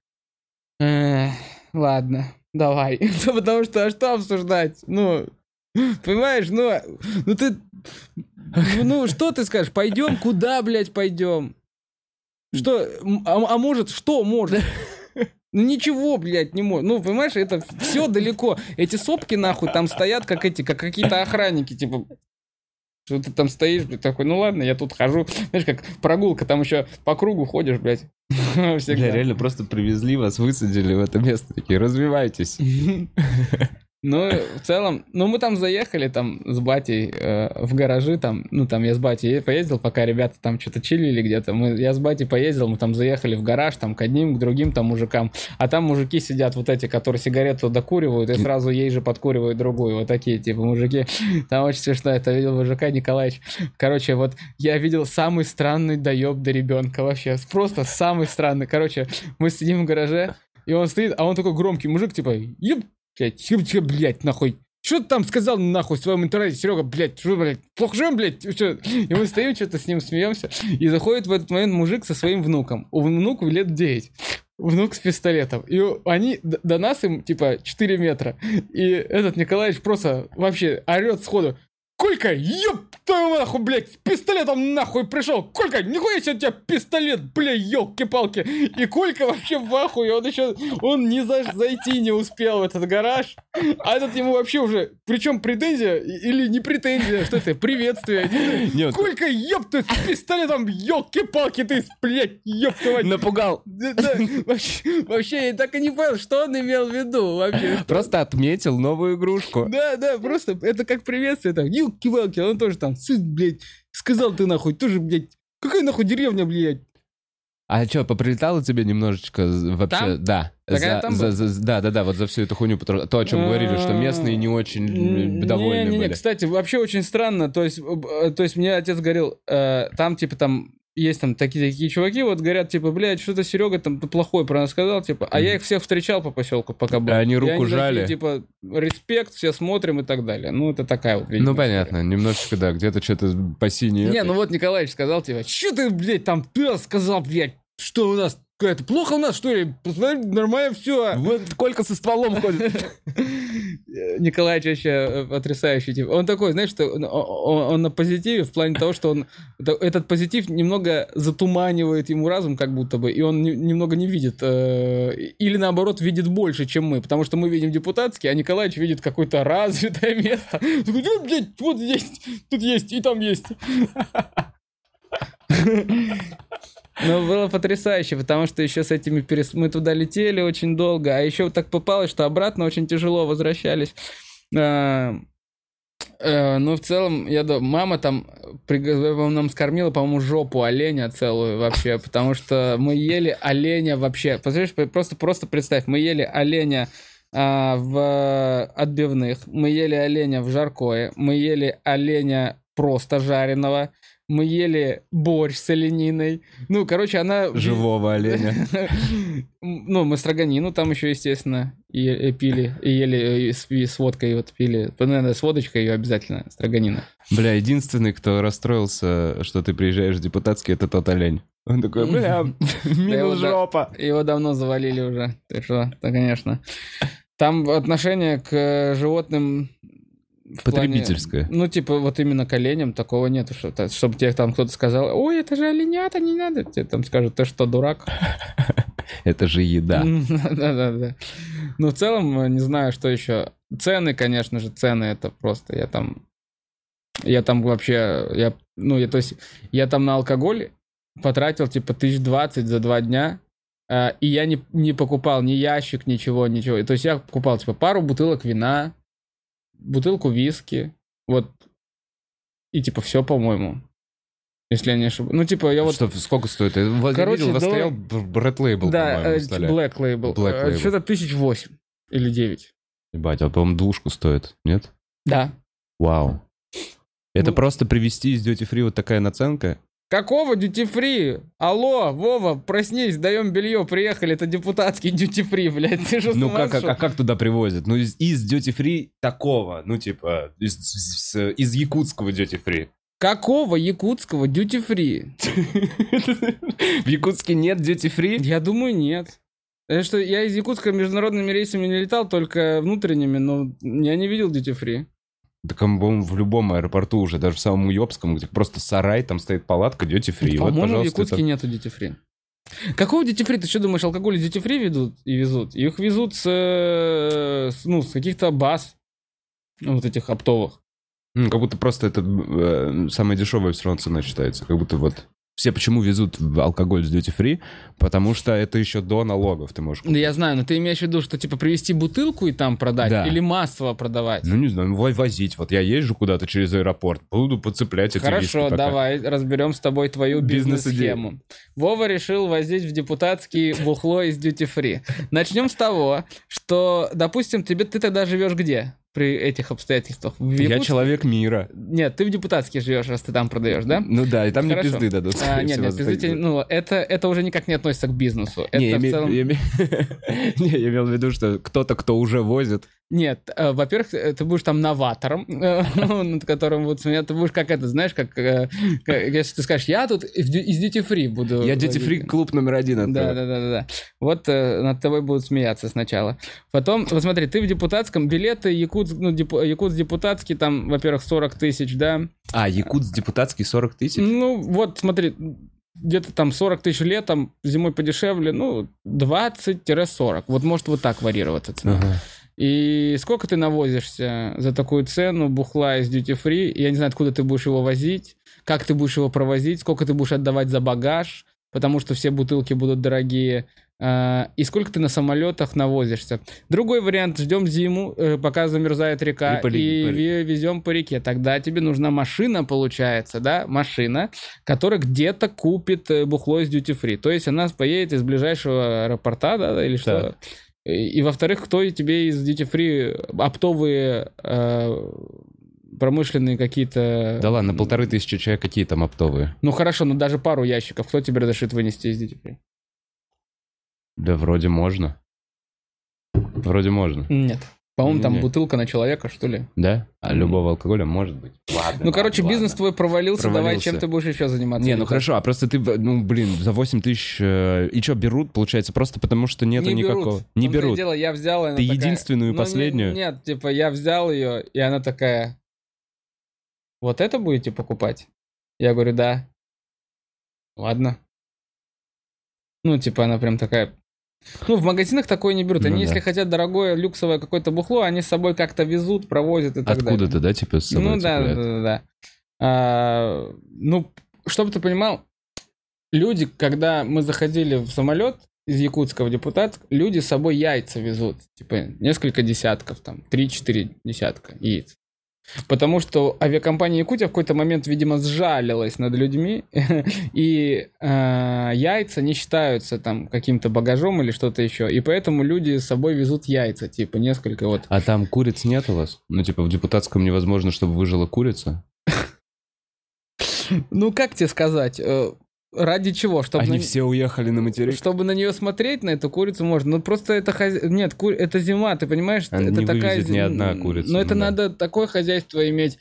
ладно, давай. Потому что, а что обсуждать? Ну, понимаешь, ну ты... Ну, что ты скажешь? Пойдем? Куда, блядь, пойдем? Что? А может, что может? Ну ничего, блядь, не может. Ну, понимаешь, это все далеко. Эти сопки, нахуй, там стоят, как какие-то охранники, типа. Что ты там стоишь, блядь, такой, ну ладно, я тут хожу. Знаешь, как прогулка, там еще по кругу ходишь, блядь. Бля, реально просто привезли вас, высадили в это место, такие, развивайтесь. Ну, в целом, ну мы там заехали, там, с батей в гаражи, там, ну там я с батей поездил, пока ребята там что-то чилили где-то, я с батей поездил, мы там заехали в гараж, там, к одним, к другим там мужикам, а там мужики сидят вот эти, которые сигарету докуривают, и сразу ей же подкуривают другую, вот такие, типа, мужики, там очень смешно, это видел мужика Николаевич, короче, вот, я видел самый странный доеб до ребенка вообще, просто самый странный, короче, мы сидим в гараже, и он стоит, а он такой громкий мужик, типа, блядь, нахуй. Что ты там сказал, нахуй, в своем интернете, Серега, блядь, что, блядь, плохо живем, блядь, все. И мы стоим, что-то с ним смеемся, и заходит в этот момент мужик со своим внуком. У внуку лет 9. Внук с пистолетом. И они, до нас им, типа, 4 метра. И этот Николаевич просто вообще орет сходу: Колька, ёб твою нахуй, блядь, с пистолетом нахуй пришел! Колька, нихуя себе у тебя пистолет, блядь, ёлки-палки! И Колька вообще в ахуе, он еще, он не зайти не успел в этот гараж, а этот ему вообще уже, причем претензия или не претензия, что это, приветствие? Нет. Колька, ёб ты, с пистолетом, ёлки-палки, ты, блядь, ёб твою... Напугал. Да, вообще, я так и не понял, что он имел в виду вообще. Просто отметил новую игрушку. Да, просто, это как приветствие, там, ёлки-палки, он тоже там, блядь, сказал ты нахуй, тоже, блядь, какая нахуй деревня, блядь. А что, поприлетало тебе немножечко вообще? Там? Да. Да, вот за всю эту хуйню, то, о чем говорили, что местные не очень довольны были. Кстати, вообще очень странно, то есть мне отец говорил, там, типа, там, есть там такие чуваки, вот говорят, типа, блядь, что-то Серега там плохой про нас сказал, типа, а я их всех встречал по поселку, пока был. Они руку жали. Типа, респект, все смотрим и так далее. Ну, это такая вот, видимо, ну, понятно, история. Немножечко, да, где-то что-то посинее. Не, ну вот Николаевич сказал, типа, что ты, блядь, там, ты сказал, блядь, что у нас, какая-то плохо у нас, что ли? Посмотри, нормально все. Вот Колька со стволом ходит. Николаевич вообще потрясающий тип. Он такой, знаешь, что он на позитиве в плане того, что он этот позитив немного затуманивает ему разум, как будто бы, и он немного не видит, или наоборот видит больше, чем мы, потому что мы видим депутатский, а Николаевич видит какое-то развитое место. Такой, блядь, вот здесь, тут есть и там есть. Ну, было потрясающе, потому что еще с этими мы туда летели очень долго, а еще так попалось, что обратно очень тяжело возвращались. Ну, в целом, я думаю, мама там нам скормила, по-моему, жопу оленя целую вообще, потому что мы ели оленя вообще. Посмотри, просто представь, мы ели оленя в отбивных, мы ели оленя в жаркое, мы ели оленя просто жареного, мы ели борщ с олениной. Ну, короче, она... Живого оленя. Ну, мы строганину там еще, естественно, и пили, и ели, и с водкой вот пили. Наверное, с водочкой ее обязательно, строганина. Бля, единственный, кто расстроился, что ты приезжаешь в депутатский, это тот олень. Он такой, бля, минус жопа. Его давно завалили уже. Ты что? Да, конечно. Там отношение к животным... Потребительское. Ну, типа, вот именно к оленям такого нету, чтобы тебе там кто-то сказал: ой, это же оленята, не надо. Тебе там скажут: ты что, дурак? Это же еда. Да. Ну, в целом, не знаю, что еще. Цены, конечно же, цены, это просто... Я там вообще... Я там на алкоголь потратил типа 1020 за 2 дня, и я не покупал ни ящик, ничего. То есть я покупал типа пару бутылок вина, бутылку виски, вот, и типа все, по-моему. Если я не ошибаюсь. Ну, типа, я вот... Что, сколько стоит? Короче, видел, у вас стоял Black Label, по-моему, Black Label. Что-то 1008 или 9. Ебать, а по-моему, 2 стоит, нет? Да. Вау. Это просто привезти из Duty Free вот такая наценка? Какого Duty Free? Алло, Вова, проснись, даем белье, приехали, это депутатский Duty Free, блядь. Ты же ну как туда привозят? Ну, из Duty Free такого, ну, типа, из якутского Duty Free. Какого якутского дьюти-фри? В Якутске нет дьюти-фри? Я думаю, нет. Что я из Якутска международными рейсами не летал, только внутренними, но я не видел дьюти-фри. Так, по-моему, в любом аэропорту уже, даже в самом уёбском, где просто сарай, там стоит палатка, дьюти-фри. По-моему, в Якутске нету дьюти-фри. Какого дьюти-фри? Ты что думаешь, алкоголь дьюти-фри ведут и везут? Их везут с каких-то баз, вот этих оптовых. Как будто просто это самая дешевая все равно цена считается. Как будто вот... Все почему везут алкоголь с дьюти-фри? Потому что это еще до налогов ты можешь купить. Да я знаю, но ты имеешь в виду, что типа привезти бутылку и там продать? Да. Или массово продавать? Ну не знаю, возить. Вот я езжу куда-то через аэропорт, буду подцеплять эти вещи. Хорошо, давай разберем с тобой твою бизнес-схему. Вова решил возить в депутатский бухло из дьюти-фри. Начнем с того, что, допустим, ты тогда живешь где? При этих обстоятельствах. Я человек мира. Нет, ты в депутатске живешь, раз ты там продаешь, да? Ну да, и там мне пизды дадут. Нет, пизды, ну, это уже никак не относится к бизнесу. Не, я имел в виду, что кто-то, кто уже возит. Нет, во-первых, ты будешь там новатором, над которым вот ты будешь как это, знаешь, как если ты скажешь, я тут из дьюти-фри буду. Я дьюти-фри клуб №1. Да. Вот над тобой будут смеяться сначала. Потом, вот смотри, ты в депутатском, билеты якут. Ну, якутс-депутатский, там, во-первых, 40 тысяч, да. А, якутс-депутатский 40 тысяч? Ну, вот, смотри, где-то там 40 тысяч летом, зимой подешевле, ну, 20-40. Вот может вот так варьироваться цена. Ага. И сколько ты навозишься за такую цену бухла из дьюти-фри? Я не знаю, откуда ты будешь его возить, как ты будешь его провозить, сколько ты будешь отдавать за багаж, потому что все бутылки будут дорогие. И сколько ты на самолетах навозишься. Другой вариант, ждем зиму, пока замерзает река, и везем по реке. Тогда тебе нужна машина, получается, да, машина, которая где-то купит бухло из дьюти-фри. То есть она поедет из ближайшего аэропорта, да, или что. Да. И во-вторых, кто тебе из дьюти-фри оптовые... промышленные какие-то... Да ладно, 1500 человек, какие там оптовые? Ну хорошо, но даже пару ящиков. Кто тебе разрешит вынести из дьюти-фри? Да вроде можно. Вроде можно. Нет. По-моему, там бутылка на человека, что ли? Да? А любого алкоголя может быть. Ладно, короче, бизнес твой провалился. Давай, чем ты будешь еще заниматься? Не, ну хорошо, а просто ты, за 8000... И что, берут, получается, просто потому что нету никакого... Не берут. Не берут. Я взял, она ты такая... единственную, последнюю? Нет, типа, я взял ее, и она такая... Вот это будете покупать? Я говорю, да. Ладно. Ну, типа, она прям такая... Ну, в магазинах такое не берут. Они, если хотят дорогое, люксовое какое-то бухло, они с собой как-то везут, провозят и так далее. Откуда-то, да, типа, с собой? Ну, да. Ну, чтобы ты понимал, люди, когда мы заходили в самолет из Якутска в Депутатск, люди с собой яйца везут. Типа, несколько десятков, там, 3-4 десятка яиц. Потому что авиакомпания Якутия в какой-то момент, видимо, сжалилась над людьми, и яйца не считаются там каким-то багажом или что-то еще, и поэтому люди с собой везут яйца, типа, несколько вот. А там куриц нет у вас? Ну, типа, в депутатском невозможно, чтобы выжила курица? Ну, как тебе сказать... Ради чего? Чтобы они все уехали на материк? Чтобы на нее смотреть, на эту курицу можно. Ну, просто это... Нет, это зима, ты понимаешь? Она это не такая... вывезет ни одна курица. Но это надо такое хозяйство иметь,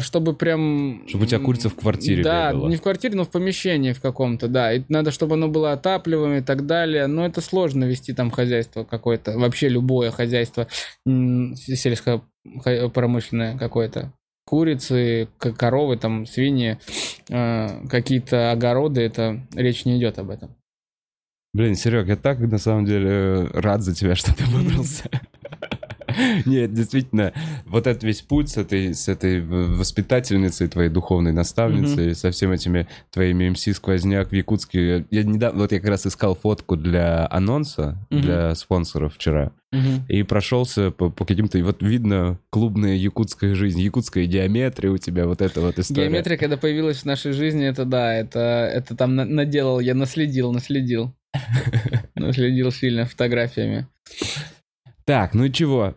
чтобы прям... Чтобы у тебя курица в квартире была. Да, не в квартире, но в помещении в каком-то, да. И надо, чтобы оно было отапливаемым и так далее. Но это сложно вести там хозяйство какое-то. Вообще любое хозяйство сельскопромышленное какое-то. Курицы, коровы, там, свиньи, какие-то огороды, это речь не идет об этом. Блин, Серег, я так на самом деле рад за тебя, что ты выбрался. Нет, действительно, вот этот весь путь с этой воспитательницей, твоей духовной наставницей, со всеми этими твоими МС Сквозняк в Якутске. Я недавно, вот я как раз искал фотку для анонса, для спонсоров вчера. И прошелся по каким-то... И вот видно клубная якутская жизнь, якутская геометрия у тебя, вот эта вот история. Геометрия, когда появилась в нашей жизни, это да, это там наделал, я наследил. Наследил сильно фотографиями. Так, ну и чего?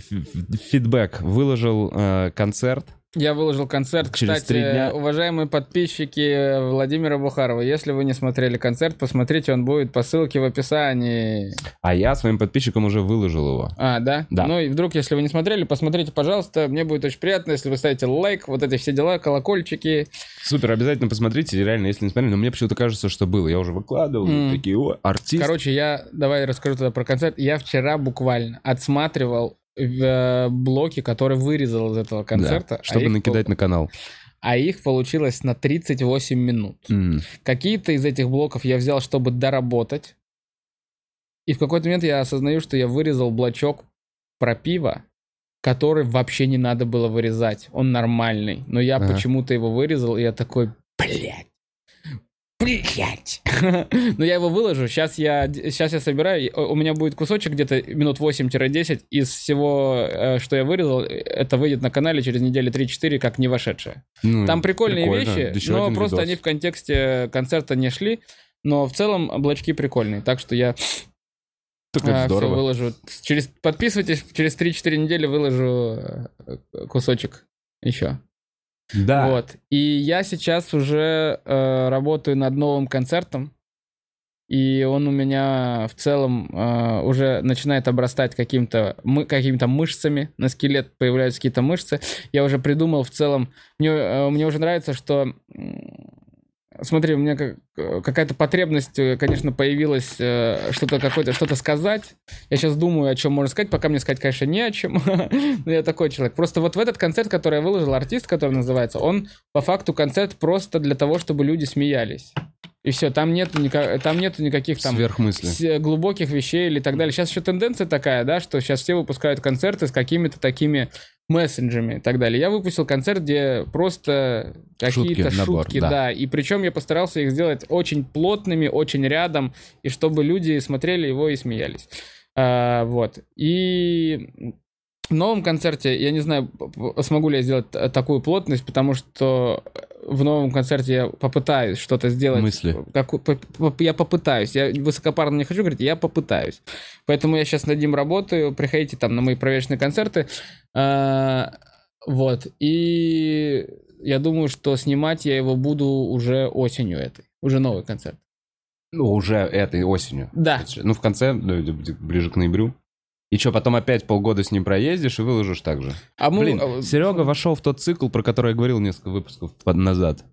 Фидбэк. Выложил концерт. Я выложил концерт. Через кстати, уважаемые подписчики Владимира Бухарова, если вы не смотрели концерт, посмотрите, он будет по ссылке в описании. А я своим подписчикам уже выложил его. А, да? Да. Ну и вдруг, если вы не смотрели, посмотрите, пожалуйста. Мне будет очень приятно, если вы ставите лайк, вот эти все дела, колокольчики. Супер, обязательно посмотрите. Реально, если не смотрели, но мне почему-то кажется, что было. Я уже выкладывал, такие, о, артист. Короче, давай расскажу тогда про концерт. Я вчера буквально отсматривал блоки, которые вырезал из этого концерта. Да, чтобы накидать на канал. А их получилось на 38 минут. Какие-то из этих блоков я взял, чтобы доработать. И в какой-то момент я осознаю, что я вырезал блочок про пиво, который вообще не надо было вырезать. Он нормальный. Но я почему-то его вырезал, и я такой, блядь! Но я его выложу. Сейчас я собираю. У меня будет кусочек где-то минут 8-10. Из всего, что я вырезал, это выйдет на канале через недели 3-4, как не вошедшее. Ну, там прикольные вещи, еще но просто видос. Они в контексте концерта не шли. Но в целом облачки прикольные. Так что я все выложу. Подписывайтесь, через 3-4 недели выложу кусочек еще. Да. Вот. И я сейчас уже работаю над новым концертом, и он у меня в целом уже начинает обрастать какими-то мышцами, на скелет появляются какие-то мышцы. Я уже придумал в целом... Мне уже нравится, что... Смотри, у меня какая-то потребность, конечно, появилась что-то сказать. Я сейчас думаю, о чем можно сказать. Пока мне сказать, конечно, не о чем. Но я такой человек. Просто вот в этот концерт, который я выложил, артист, который называется, он по факту концерт просто для того, чтобы люди смеялись. И все, там нету никаких там глубоких вещей или так далее. Сейчас еще тенденция такая, да, что сейчас все выпускают концерты с какими-то такими мессенджами и так далее. Я выпустил концерт, где просто какие-то шутки, да. И причем я постарался их сделать очень плотными, очень рядом, и чтобы люди смотрели его и смеялись. Вот. И... В новом концерте, я не знаю, смогу ли я сделать такую плотность, потому что в новом концерте я попытаюсь что-то сделать. Мысли. Я попытаюсь. Я высокопарно не хочу говорить, я попытаюсь. Поэтому я сейчас над ним работаю. Приходите там на мои проверочные концерты. Вот. И я думаю, что снимать я его буду уже осенью этой. Уже новый концерт. Ну, уже этой осенью. Да. Ну, в конце, ближе к ноябрю. И что, потом опять полгода с ним проездишь и выложишь так же? Серега вошел в тот цикл, про который я говорил несколько выпусков назад.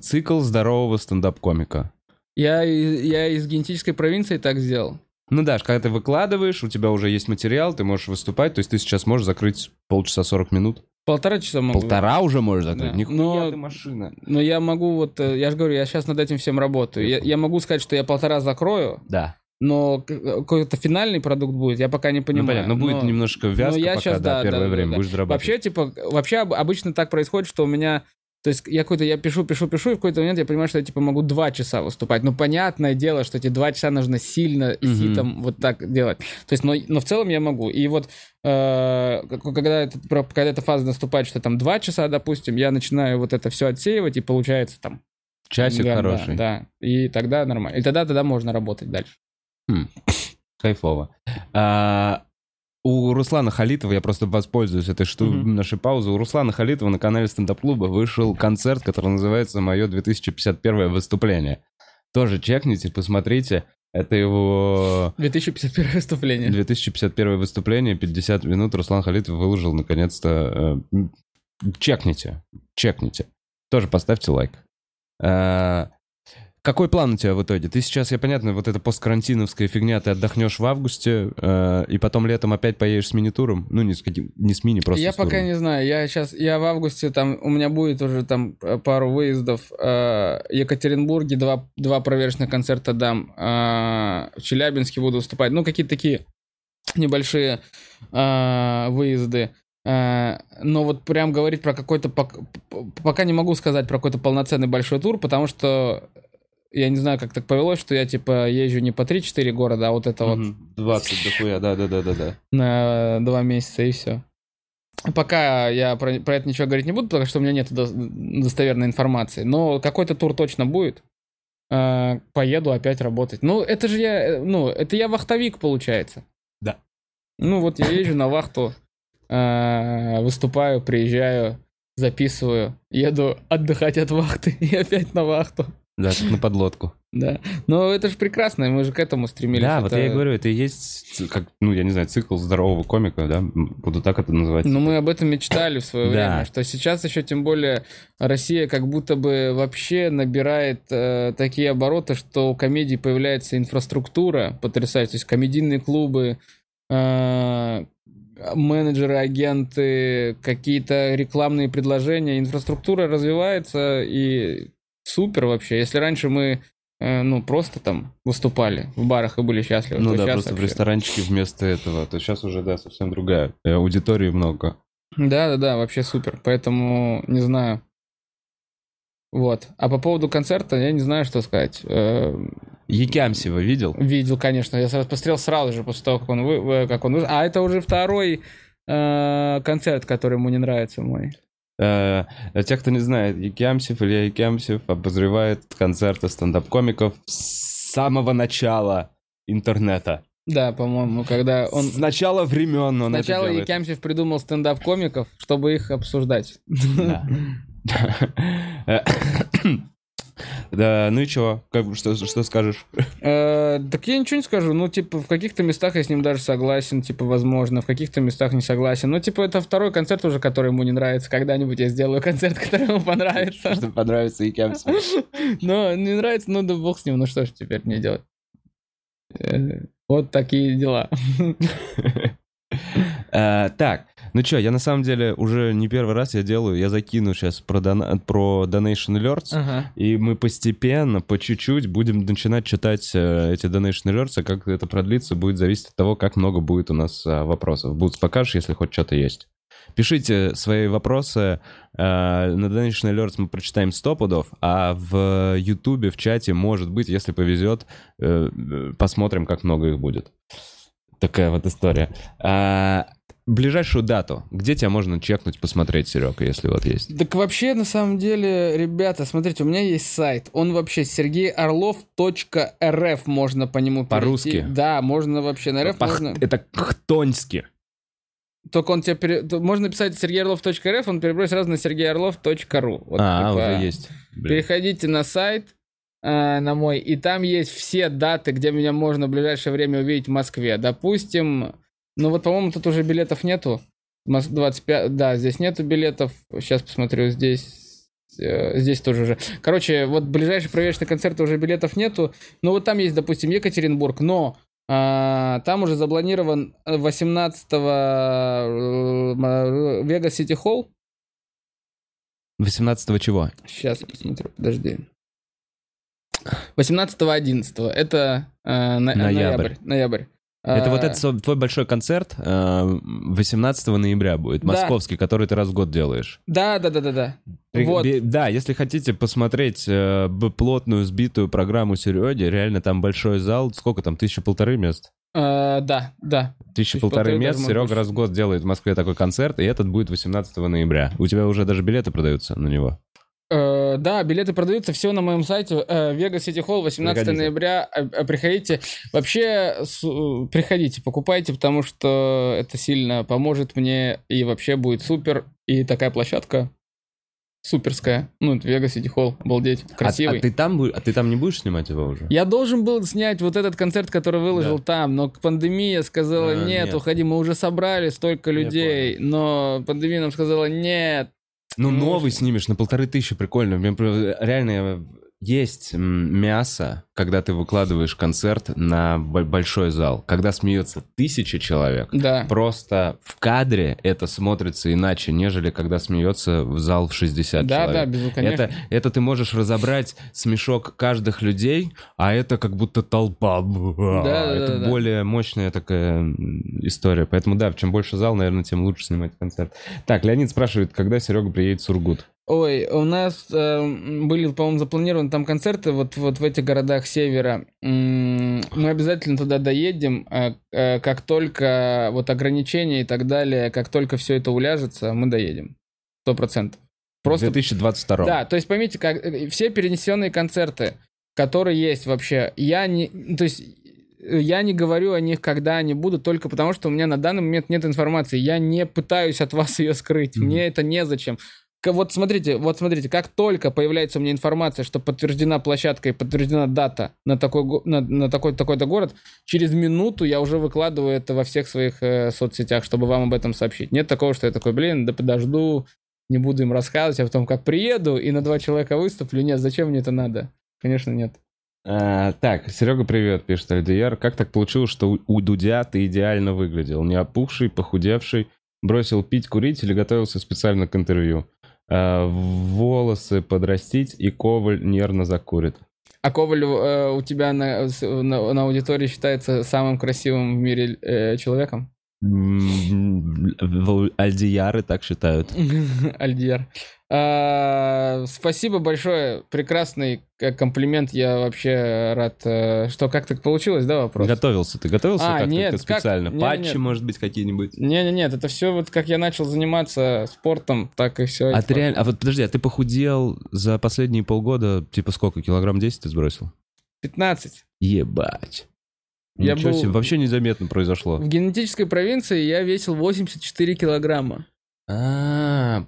Цикл здорового стендап-комика. Я из генетической провинции так сделал. Ну да, когда ты выкладываешь, у тебя уже есть материал, ты можешь выступать, то есть ты сейчас можешь закрыть полчаса 40 минут. Полтора часа могу. Полтора уже можешь закрыть? Да. Нихуя ты машина. Но я могу вот, я же говорю, я сейчас над этим всем работаю. Я могу сказать, что я полтора закрою. Да. Но какой-то финальный продукт будет, я пока не понимаю. Ну, понятно, но будет немножко вязко пока, сейчас, первое время будешь дорабатывать. Вообще обычно так происходит, что у меня... То есть я пишу, и в какой-то момент я понимаю, что я могу 2 часа выступать. Ну, понятное дело, что эти 2 часа нужно сильно ситом вот так делать. То есть, но в целом я могу. И вот когда эта фаза наступает, что там 2 часа, допустим, я начинаю вот это все отсеивать, и получается там... Часик хороший. Да, и тогда нормально. И тогда можно работать дальше. Кайфово. У Руслана Халитова, я просто воспользуюсь этой нашей паузой, у Руслана Халитова на канале стендап-клуба вышел концерт, который называется «Мое 2051 выступление». Тоже чекните, посмотрите. Это его... 2051 выступление. 2051 выступление, 50 минут Руслан Халитов выложил наконец-то. Чекните. Тоже поставьте лайк. Какой план у тебя в итоге? Ты сейчас, вот эта посткарантиновская фигня, ты отдохнешь в августе, и потом летом опять поедешь с мини-туром? Ну, не с мини, просто Я пока не знаю. Я в августе, там, у меня будет уже там пару выездов. В Екатеринбурге 2 проверочных концерта дам. В Челябинске буду выступать. Ну, какие-то такие небольшие выезды. Но вот прям говорить про какой-то... Пока не могу сказать про какой-то полноценный большой тур, потому что я не знаю, как так повелось, что я типа езжу не по 3-4 города, а вот это вот... 20 дохуя, да-да-да-да. На 2 месяца и все. Пока я про это ничего говорить не буду, потому что у меня нет достоверной информации. Но какой-то тур точно будет. Поеду опять работать. Ну, это же я... Ну, это я вахтовик, получается. Да. Ну, вот я езжу на вахту, выступаю, приезжаю, записываю, еду отдыхать от вахты и опять на вахту. Да, как на подлодку. Да. Но это же прекрасно, мы же к этому стремились. Да, это... вот я и говорю, это и есть, как, ну, я не знаю, цикл здорового комика, да, буду так это называть. Но мы об этом мечтали в свое время, что сейчас еще тем более Россия как будто бы вообще набирает такие обороты, что у комедии появляется инфраструктура потрясающая, то есть комедийные клубы, менеджеры, агенты, какие-то рекламные предложения, инфраструктура развивается и... Супер вообще. Если раньше мы ну, просто там выступали в барах и были счастливы. Ну да, просто вообще... в ресторанчике вместо этого. То сейчас уже, да, совсем другая. Аудитории много. Да-да-да, вообще супер. Поэтому не знаю. Вот. А по поводу концерта я не знаю, что сказать. Якимцева видел? Видел, конечно. Я посмотрел сразу же после того, как он вышел. А это уже второй концерт, который ему не нравится мой. Для тех, кто не знает, Якимцев, Илья Якимцев обозревает концерты стендап-комиков с самого начала интернета. Да, по-моему, когда он... С начала времен он это делает. Сначала Якимцев придумал стендап-комиков, чтобы их обсуждать. Да, ну и чего? Что скажешь? Так я ничего не скажу. Ну, типа, в каких-то местах я с ним даже согласен, типа, возможно, в каких-то местах не согласен. Ну, типа, это второй концерт уже, который ему не нравится. Когда-нибудь я сделаю концерт, который ему понравится. Что понравится и кем-то. Ну, не нравится, ну да бог с ним, ну что ж теперь мне делать? Вот такие дела. Так, ну что, я на самом деле уже не первый раз я делаю, я закину сейчас про Donation Alerts, и мы постепенно, по чуть-чуть будем начинать читать эти Donation Alerts, а как это продлится, будет зависеть от того, как много будет у нас вопросов. Бутс, покажешь, если хоть что-то есть. Пишите свои вопросы, на Donation Alerts мы прочитаем 100 пудов, а в Ютубе, в чате, может быть, если повезет, посмотрим, как много их будет. Такая вот история. Ближайшую дату. Где тебя можно чекнуть, посмотреть, Серега, если вот есть? Так вообще, на самом деле, ребята, смотрите, у меня есть сайт. Он вообще sergeyoorlov.rf, можно по нему перейти. По-русски? Да, можно вообще на РФ. Можно... Это хтонски. Только он тебе... Можно писать sergeyoorlov.rf, он перебросит сразу на sergeyoorlov.ru. Вот, типа... уже есть. Блин. Переходите на сайт... на мой, и там есть все даты, где меня можно в ближайшее время увидеть в Москве. Допустим, ну вот, по-моему, тут уже билетов нету. 25, да, здесь нету билетов. Сейчас посмотрю, здесь тоже уже. Короче, вот ближайший проверочный концерт уже билетов нету. Ну вот там есть, допустим, Екатеринбург, но там уже запланирован 18-го Вегас Сити Холл. 18-го чего? Сейчас я посмотрю, подожди. 18-11. Это ноябрь. Это вот это твой большой концерт 18 ноября будет, московский, который ты раз в год делаешь. Да. Вот. Да, если хотите посмотреть плотную, сбитую программу Сереги, реально там большой зал, сколько там, 1500 мест? Да. 1500 мест, Серега раз в год делает в Москве такой концерт, и этот будет 18 ноября. У тебя уже даже билеты продаются на него? Да, билеты продаются, все на моем сайте. Вегас Сити Холл, 18 ноября. Приходите. Вообще, приходите, покупайте, потому что это сильно поможет мне и вообще будет супер. И такая площадка суперская. Ну, Вегас Сити Холл, обалдеть, красивый. А ты там не будешь снимать его уже? Я должен был снять вот этот концерт, который выложил там, но пандемия сказала, нет, уходи, мы уже собрали столько людей, но пандемия нам сказала, нет. Ну, новый снимешь на 1500, прикольно. Реально, Есть мясо, когда ты выкладываешь концерт на большой зал, когда смеется 1000 человек. Да. Просто в кадре это смотрится иначе, нежели когда смеется в зал в 60 человек. Да, безусловно. Это ты можешь разобрать смешок каждых людей, а это как будто толпа. Да, это более мощная такая история. Поэтому да, чем больше зал, наверное, тем лучше снимать концерт. Так, Леонид спрашивает, когда Серега приедет в Сургут? Ой, у нас были, по-моему, запланированы там концерты вот в этих городах севера. Мы обязательно туда доедем, как только вот ограничения и так далее, как только все это уляжется, мы доедем. 100%. Просто... В 2022. Да, то есть поймите, как все перенесенные концерты, которые есть вообще, я не говорю о них, когда они будут, только потому, что у меня на данный момент нет информации. Я не пытаюсь от вас ее скрыть. Mm-hmm. Мне это незачем. Вот смотрите, как только появляется у меня информация, что подтверждена площадка и подтверждена дата на такой-то город, через минуту я уже выкладываю это во всех своих соцсетях, чтобы вам об этом сообщить. Нет такого, что я такой, подожду, не буду им рассказывать, а потом как приеду и на 2 человека выступлю. Нет, зачем мне это надо? Конечно, нет. Так, Серега, привет, пишет Альдияр. Как так получилось, что у Дудя ты идеально выглядел? Не опухший, похудевший, бросил пить, курить или готовился специально к интервью? Волосы подрастить, и Коваль нервно закурит. А Коваль у тебя на аудитории считается самым красивым в мире человеком? Альдияры так считают. Альдияр. Спасибо большое. Прекрасный комплимент. Я вообще рад, что как так получилось, да, вопрос? Готовился как-то специально? Патчи, может быть, какие-нибудь? Нет, это все вот как я начал заниматься спортом, так и все. А вот подожди, а ты похудел за последние полгода, типа сколько, килограмм 10 ты сбросил? 15. Ебать. Ничего себе, вообще незаметно произошло. В генетической провинции я весил 84 килограмма.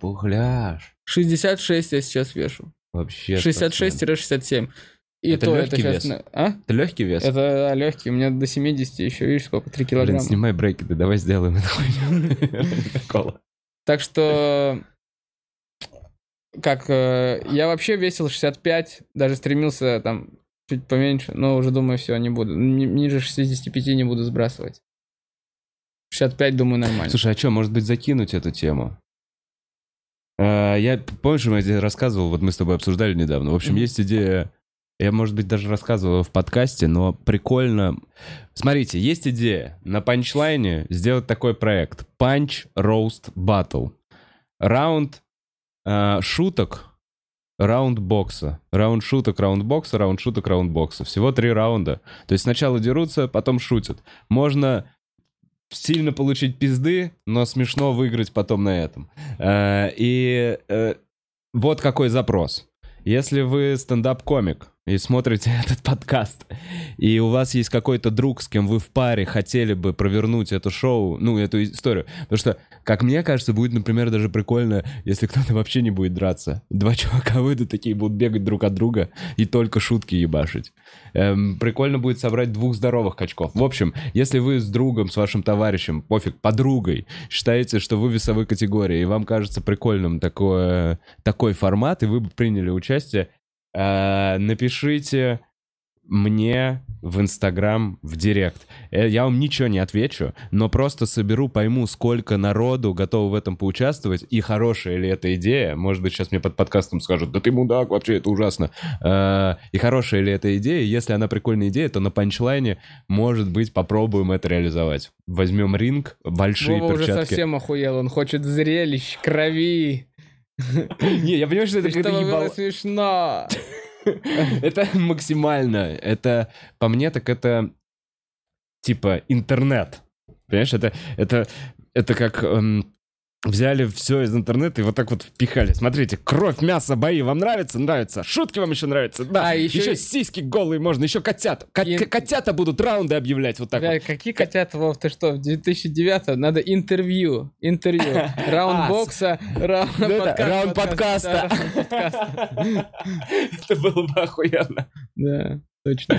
Пухляж. 66 я сейчас вешу. Вообще. 66-67. Это легкий вес? Это легкий вес? Это легкий, у меня до 70 еще, видишь, сколько, 3 килограмма. Снимай брекеты, давай сделаем это. Так что... Я вообще весил 65, даже стремился там чуть поменьше, но уже думаю, все, не буду. Ниже 65 не буду сбрасывать. 65, думаю, нормально. Слушай, а что, может быть, закинуть эту тему? Я, помнишь, я здесь рассказывал, вот мы с тобой обсуждали недавно. В общем, есть идея, я, может быть, даже рассказывал в подкасте, но прикольно. Смотрите, есть идея на панчлайне сделать такой проект. Punch Roast Battle. Раунд шуток, раунд бокса. Раунд шуток, раунд бокса, раунд шуток, раунд бокса. Всего 3 раунда. То есть сначала дерутся, потом шутят. Можно... сильно получить пизды, но смешно выиграть потом на этом. И вот какой запрос. Если вы стендап-комик и смотрите этот подкаст, и у вас есть какой-то друг, с кем вы в паре хотели бы провернуть это шоу, ну, эту историю. Потому что, как мне кажется, будет, например, даже прикольно, если кто-то вообще не будет драться. 2 чувака выйдут, такие будут бегать друг от друга и только шутки ебашить. Прикольно будет собрать 2 здоровых качков. В общем, если вы с другом, с вашим товарищем, пофиг, подругой, считаете, что вы весовой категории, и вам кажется прикольным такой формат, и вы бы приняли участие, напишите мне в Инстаграм, в Директ. Я вам ничего не отвечу, но просто соберу, пойму, сколько народу готовы в этом поучаствовать, и хорошая ли эта идея. Может быть, сейчас мне под подкастом скажут, да ты мудак, вообще это ужасно. И хорошая ли эта идея? Если она прикольная идея, то на панчлайне, может быть, попробуем это реализовать. Возьмем ринг, большие Вова перчатки. Вова уже совсем охуел, он хочет зрелищ, крови. Не, я понимаю, что это какая-то ебала. Чтобы было смешно. Это максимально. Это, по мне, так это типа интернет. Понимаешь, это как взяли все из интернета и вот так вот впихали. Смотрите, кровь, мясо, бои. Вам нравится? Нравится. Шутки вам еще нравятся? Да. А еще сиськи голые можно, еще котят. Котята будут раунды объявлять вот так вот. Какие котята, Вов, ты что? В 2009 надо интервью. Раунд бокса, раунд подкаста. Это было бы охуенно. Да, точно.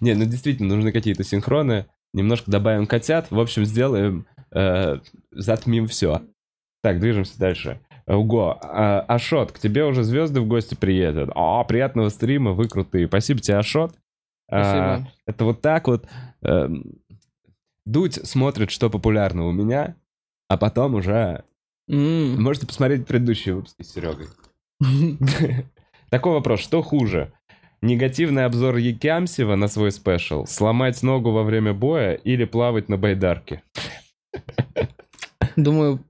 Не, ну действительно, нужны какие-то синхроны. Немножко добавим котят. В общем, сделаем, затмим все. Так, движемся дальше. Уго, Ашот, к тебе уже звезды в гости приедут. О, приятного стрима, вы крутые. Спасибо тебе, Ашот. Спасибо. Это вот так вот. Дудь смотрит, что популярно у меня, а потом уже... Можете посмотреть предыдущие выпуски с Серегой. Такой вопрос, что хуже? Негативный обзор Якимцева на свой спешл, сломать ногу во время боя или плавать на байдарке? Думаю,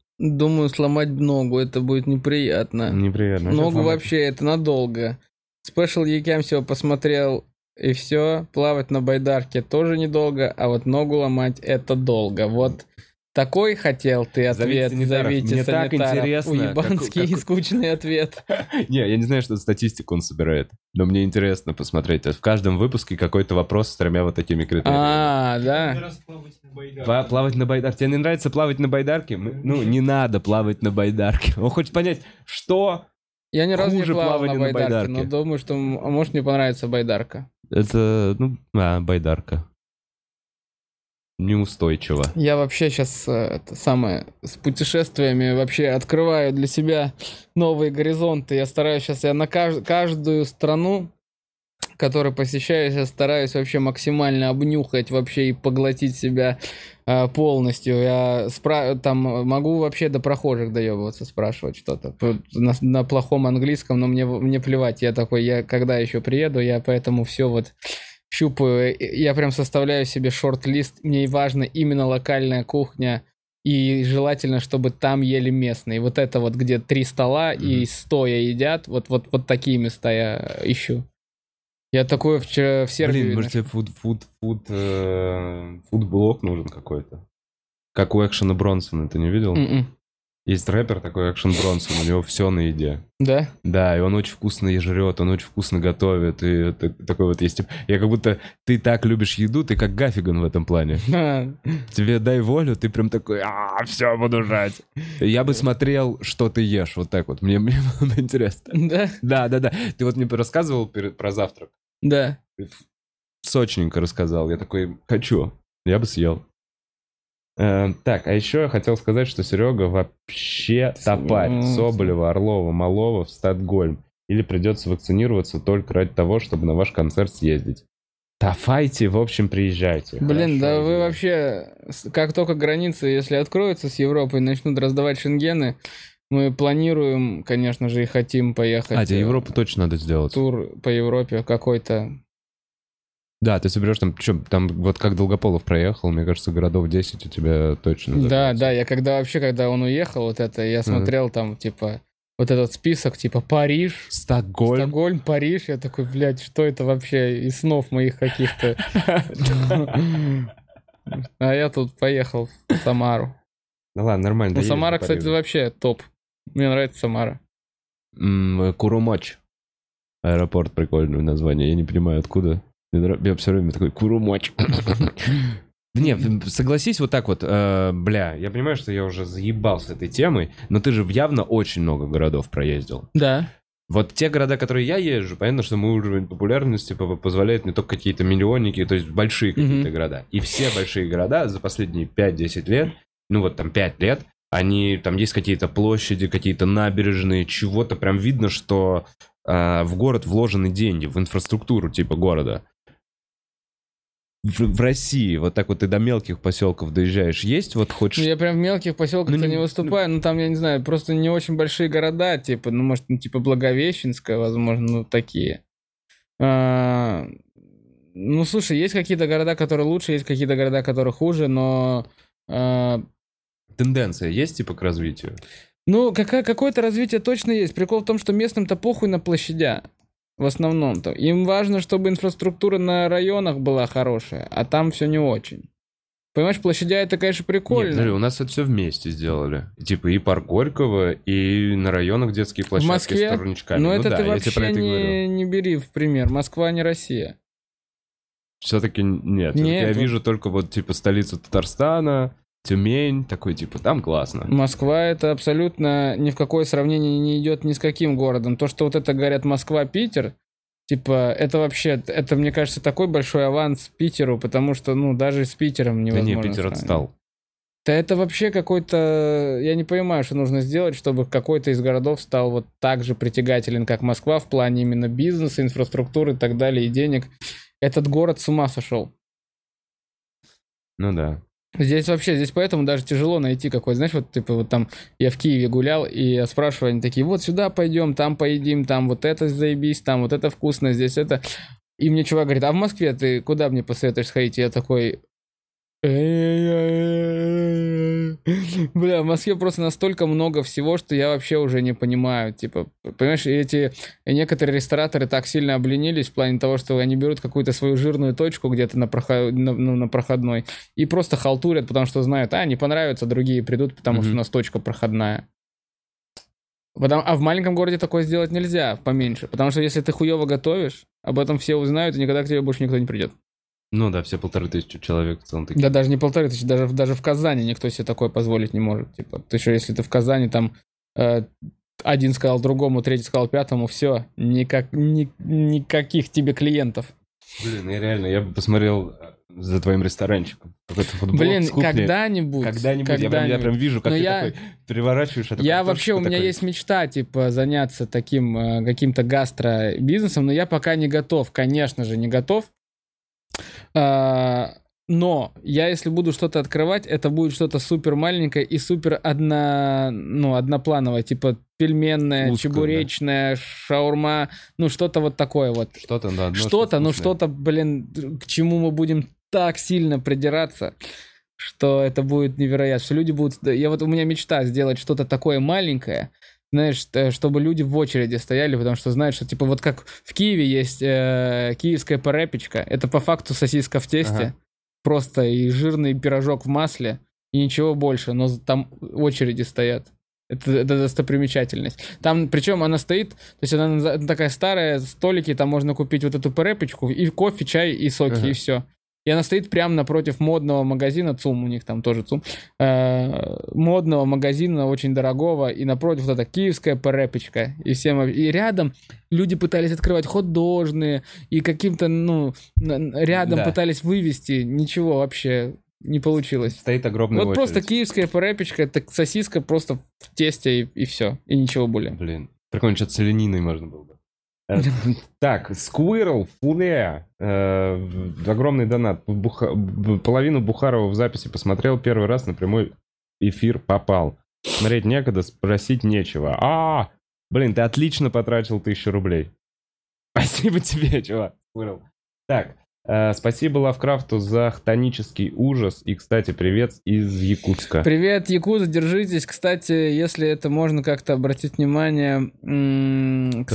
сломать ногу, это будет неприятно. Неприятно. Ногу вообще, это надолго. Спешл Якимцева посмотрел, и все. Плавать на байдарке тоже недолго, а вот ногу ломать это долго. Вот такой хотел ты ответ. Зовите санитаров. Мне так интересно. Уебанский и скучный ответ. Не, я не знаю, что статистику он собирает, но мне интересно посмотреть. В каждом выпуске какой-то вопрос с тремя вот такими критериями. А, да. Плавать на байдарке. Тебе не нравится плавать на байдарке? Ну, не надо плавать на байдарке. Он хочет понять, что я ни разу не плавал на байдарке, но думаю, что может мне понравится байдарка. Это, байдарка. Неустойчиво. Я вообще сейчас с путешествиями вообще открываю для себя новые горизонты. Я стараюсь сейчас, каждую страну, которую посещаю, я стараюсь вообще максимально обнюхать вообще и поглотить себя полностью. Я там могу вообще до прохожих доебываться, спрашивать что-то на плохом английском, но мне плевать. Я такой, когда еще приеду, я поэтому все вот... щупаю, я прям составляю себе шорт-лист, мне важно именно локальная кухня, и желательно, чтобы там ели местные. Вот это вот, где 3 стола и 100 едят, вот такие места я ищу. Я такое в Сербии... Блин, может тебе фуд-блог нужен какой-то? Как у Акшена Бронсона, ты не видел? Есть рэпер такой, Акшен Бронсон, у него все на еде. Да? Да, и он очень вкусно и жрет, он очень вкусно готовит, и такой вот есть. Я как будто, ты так любишь еду, ты как Гафиган в этом плане. Тебе дай волю, ты прям такой, все, буду жрать. Я бы смотрел, что ты ешь, вот так вот, мне было интересно. Да? Да, ты вот мне рассказывал про завтрак? Да. Ты сочненько рассказал, я такой, хочу, я бы съел. Так, а еще я хотел сказать, что Серега вообще топарь. Соболева, Орлова, Малова в Стокгольм. Или придется вакцинироваться только ради того, чтобы на ваш концерт съездить. Тафайте, в общем, приезжайте. Блин, хорошо, да вы вообще, как только границы, если откроются с Европой, начнут раздавать шенгены, мы планируем, конечно же, и хотим поехать. А тебе Европу точно надо сделать. Тур по Европе какой-то. Да, ты соберешь там вот как Долгополов проехал, мне кажется, городов 10 у тебя точно. Да, я когда он уехал, вот это, я смотрел там, типа, вот этот список, типа, Париж, Стокгольм, Париж, я такой, блядь, что это вообще из снов моих каких-то. А я тут поехал в Самару. Ну ладно, нормально. Ну Самара, кстати, вообще топ. Мне нравится Самара. Курумач. Аэропорт, прикольное название, я не понимаю, откуда. Я все время такой, Курумач. Не, согласись вот так вот, я понимаю, что я уже заебался этой темой, но ты же явно очень много городов проездил. Да. Вот те города, которые я езжу, понятно, что мой уровень популярности позволяет мне только какие-то миллионники, то есть большие какие-то города. И все большие города за последние 5-10 лет, 5 лет, они, там есть какие-то площади, какие-то набережные, чего-то прям видно, что в город вложены деньги, в инфраструктуру типа города. В России вот так вот ты до мелких поселков доезжаешь, есть вот хочешь... Я прям в мелких поселках-то не выступаю, там, я не знаю, просто не очень большие города, типа, типа Благовещенская, возможно, такие. Слушай, есть какие-то города, которые лучше, есть какие-то города, которые хуже, но... Тенденция есть, типа, к развитию? Какое-то развитие точно есть. Прикол в том, что местным-то похуй на площадя. В основном-то. Им важно, чтобы инфраструктура на районах была хорошая, а там все не очень. Понимаешь, площадя это, конечно, прикольно. Нет, смотри, у нас это все вместе сделали. Типа и парк Горького, и на районах детские площадки в Москве? С турничками. Но это да, ты вообще не бери в пример. Москва не Россия. Все-таки нет. Я вижу только вот типа столицу Татарстана... Тюмень, такой типа, там классно. Москва это абсолютно ни в какое сравнение не идет ни с каким городом. То, что вот это говорят Москва, Питер, типа, это вообще, это, мне кажется, такой большой аванс Питеру, потому что, даже с Питером невозможно. Да не, Питер отстал. Да это вообще какой-то... Я не понимаю, что нужно сделать, чтобы какой-то из городов стал вот так же притягателен, как Москва, в плане именно бизнеса, инфраструктуры и так далее, и денег. Этот город с ума сошел. Ну да. Здесь вообще, здесь поэтому даже тяжело найти какой-то, знаешь, вот типа вот там я в Киеве гулял, и я спрашиваю, они такие, вот сюда пойдем, там поедим, там вот это заебись, там вот это вкусно, здесь это. И мне чувак говорит, а в Москве ты куда мне посоветуешь сходить? И я такой... Бля, в Москве просто настолько много всего, что я вообще уже не понимаю. Типа, понимаешь, эти некоторые рестораторы так сильно обленились в плане того, что они берут какую-то свою жирную точку где-то на проходной и просто халтурят, потому что знают, не понравится, другие придут, потому что у нас точка проходная. А в маленьком городе такое сделать нельзя, поменьше, потому что если ты хуёво готовишь, об этом все узнают, и никогда к тебе больше никто не придет. Ну да, все 1500 человек в целом такие. Да, даже не 1500, даже в Казани никто себе такое позволить не может. Типа, ты что, если ты в Казани, там один сказал другому, третий сказал пятому, все, никаких тебе клиентов. Блин, я реально, я бы посмотрел за твоим ресторанчиком. Какой-то футболок. Блин, когда-нибудь. Я прям вижу, как ты такой переворачиваешь. Я вообще, у меня есть мечта, типа, заняться таким каким-то гастробизнесом, но я пока не готов, конечно же, не готов. Но я, если буду что-то открывать, это будет что-то супер маленькое и супер одноплановое, типа пельменная, узкая, чебуречная, да. Шаурма, ну что-то вот такое вот. Что-то, да. Что-то, блин, к чему мы будем так сильно придираться, что это будет невероятно. Что люди будут... У меня мечта сделать что-то такое маленькое, знаешь, чтобы люди в очереди стояли, потому что знают, что, типа, вот как в Киеве есть киевская парепечка, это по факту сосиска в тесте, просто и жирный пирожок в масле, и ничего больше, но там очереди стоят. Это достопримечательность. Там, причем она стоит, то есть она такая старая, столики, там можно купить вот эту парепечку, и кофе, чай, и соки, и все. И она стоит прямо напротив модного магазина, ЦУМ, у них там тоже ЦУМ, модного магазина, очень дорогого, и напротив вот эта киевская парепечка, и рядом люди пытались открывать художные, и каким-то, рядом пытались вывести, ничего вообще не получилось. Стоит огромная очередь. Просто киевская парепечка, это сосиска просто в тесте, и все, и ничего более. Блин, прикольно, что-то с олениной можно было бы. Так, Squirrel, Фуле, огромный донат. Половину Бухарова в записи посмотрел, первый раз на прямой эфир попал. Смотреть некогда, спросить нечего. Блин, ты отлично потратил 1000 рублей. Спасибо тебе, чувак, Squirrel. Так, спасибо Лавкрафту за хтонический ужас. И, кстати, привет из Якутска. Привет, Якутск, держитесь. Кстати, если это можно как-то обратить внимание, к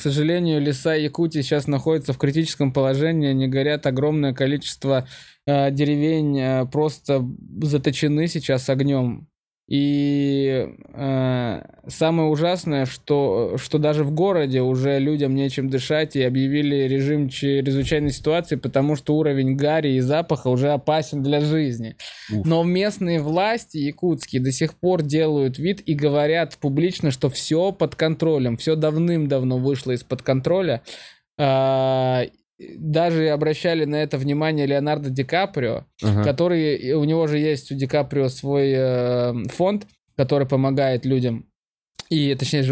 сожалению, леса Якутии сейчас находятся в критическом положении. Они горят, огромное количество деревень просто заточены сейчас огнем. И самое ужасное, что даже в городе уже людям нечем дышать, и объявили режим чрезвычайной ситуации, потому что уровень гари и запаха уже опасен для жизни. Но местные власти якутские до сих пор делают вид и говорят публично, что все под контролем, все давным-давно вышло из-под контроля. Даже обращали на это внимание Леонардо Ди Каприо, который, у него же есть, у Ди Каприо, свой фонд, который помогает людям, и, точнее,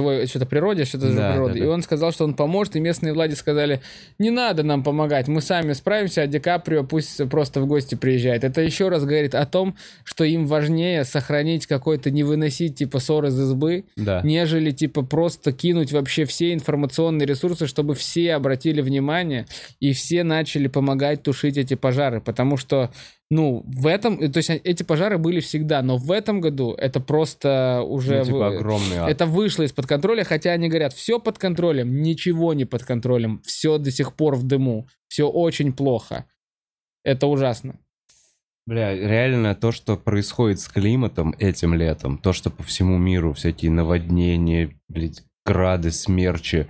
природе. И он сказал, что он поможет, и местные влади сказали, не надо нам помогать, мы сами справимся, а Ди Каприо пусть просто в гости приезжает. Это еще раз говорит о том, что им важнее сохранить какой-то, не выносить, типа, ссор из избы, нежели, типа, просто кинуть вообще все информационные ресурсы, чтобы все обратили внимание, и все начали помогать тушить эти пожары, потому что то есть эти пожары были всегда, но в этом году это просто уже... огромный ад. Это вышло из-под контроля, хотя они говорят, все под контролем, ничего не под контролем, все до сих пор в дыму, все очень плохо. Это ужасно. Бля, реально то, что происходит с климатом этим летом, то, что по всему миру всякие наводнения, блядь, грады, смерчи...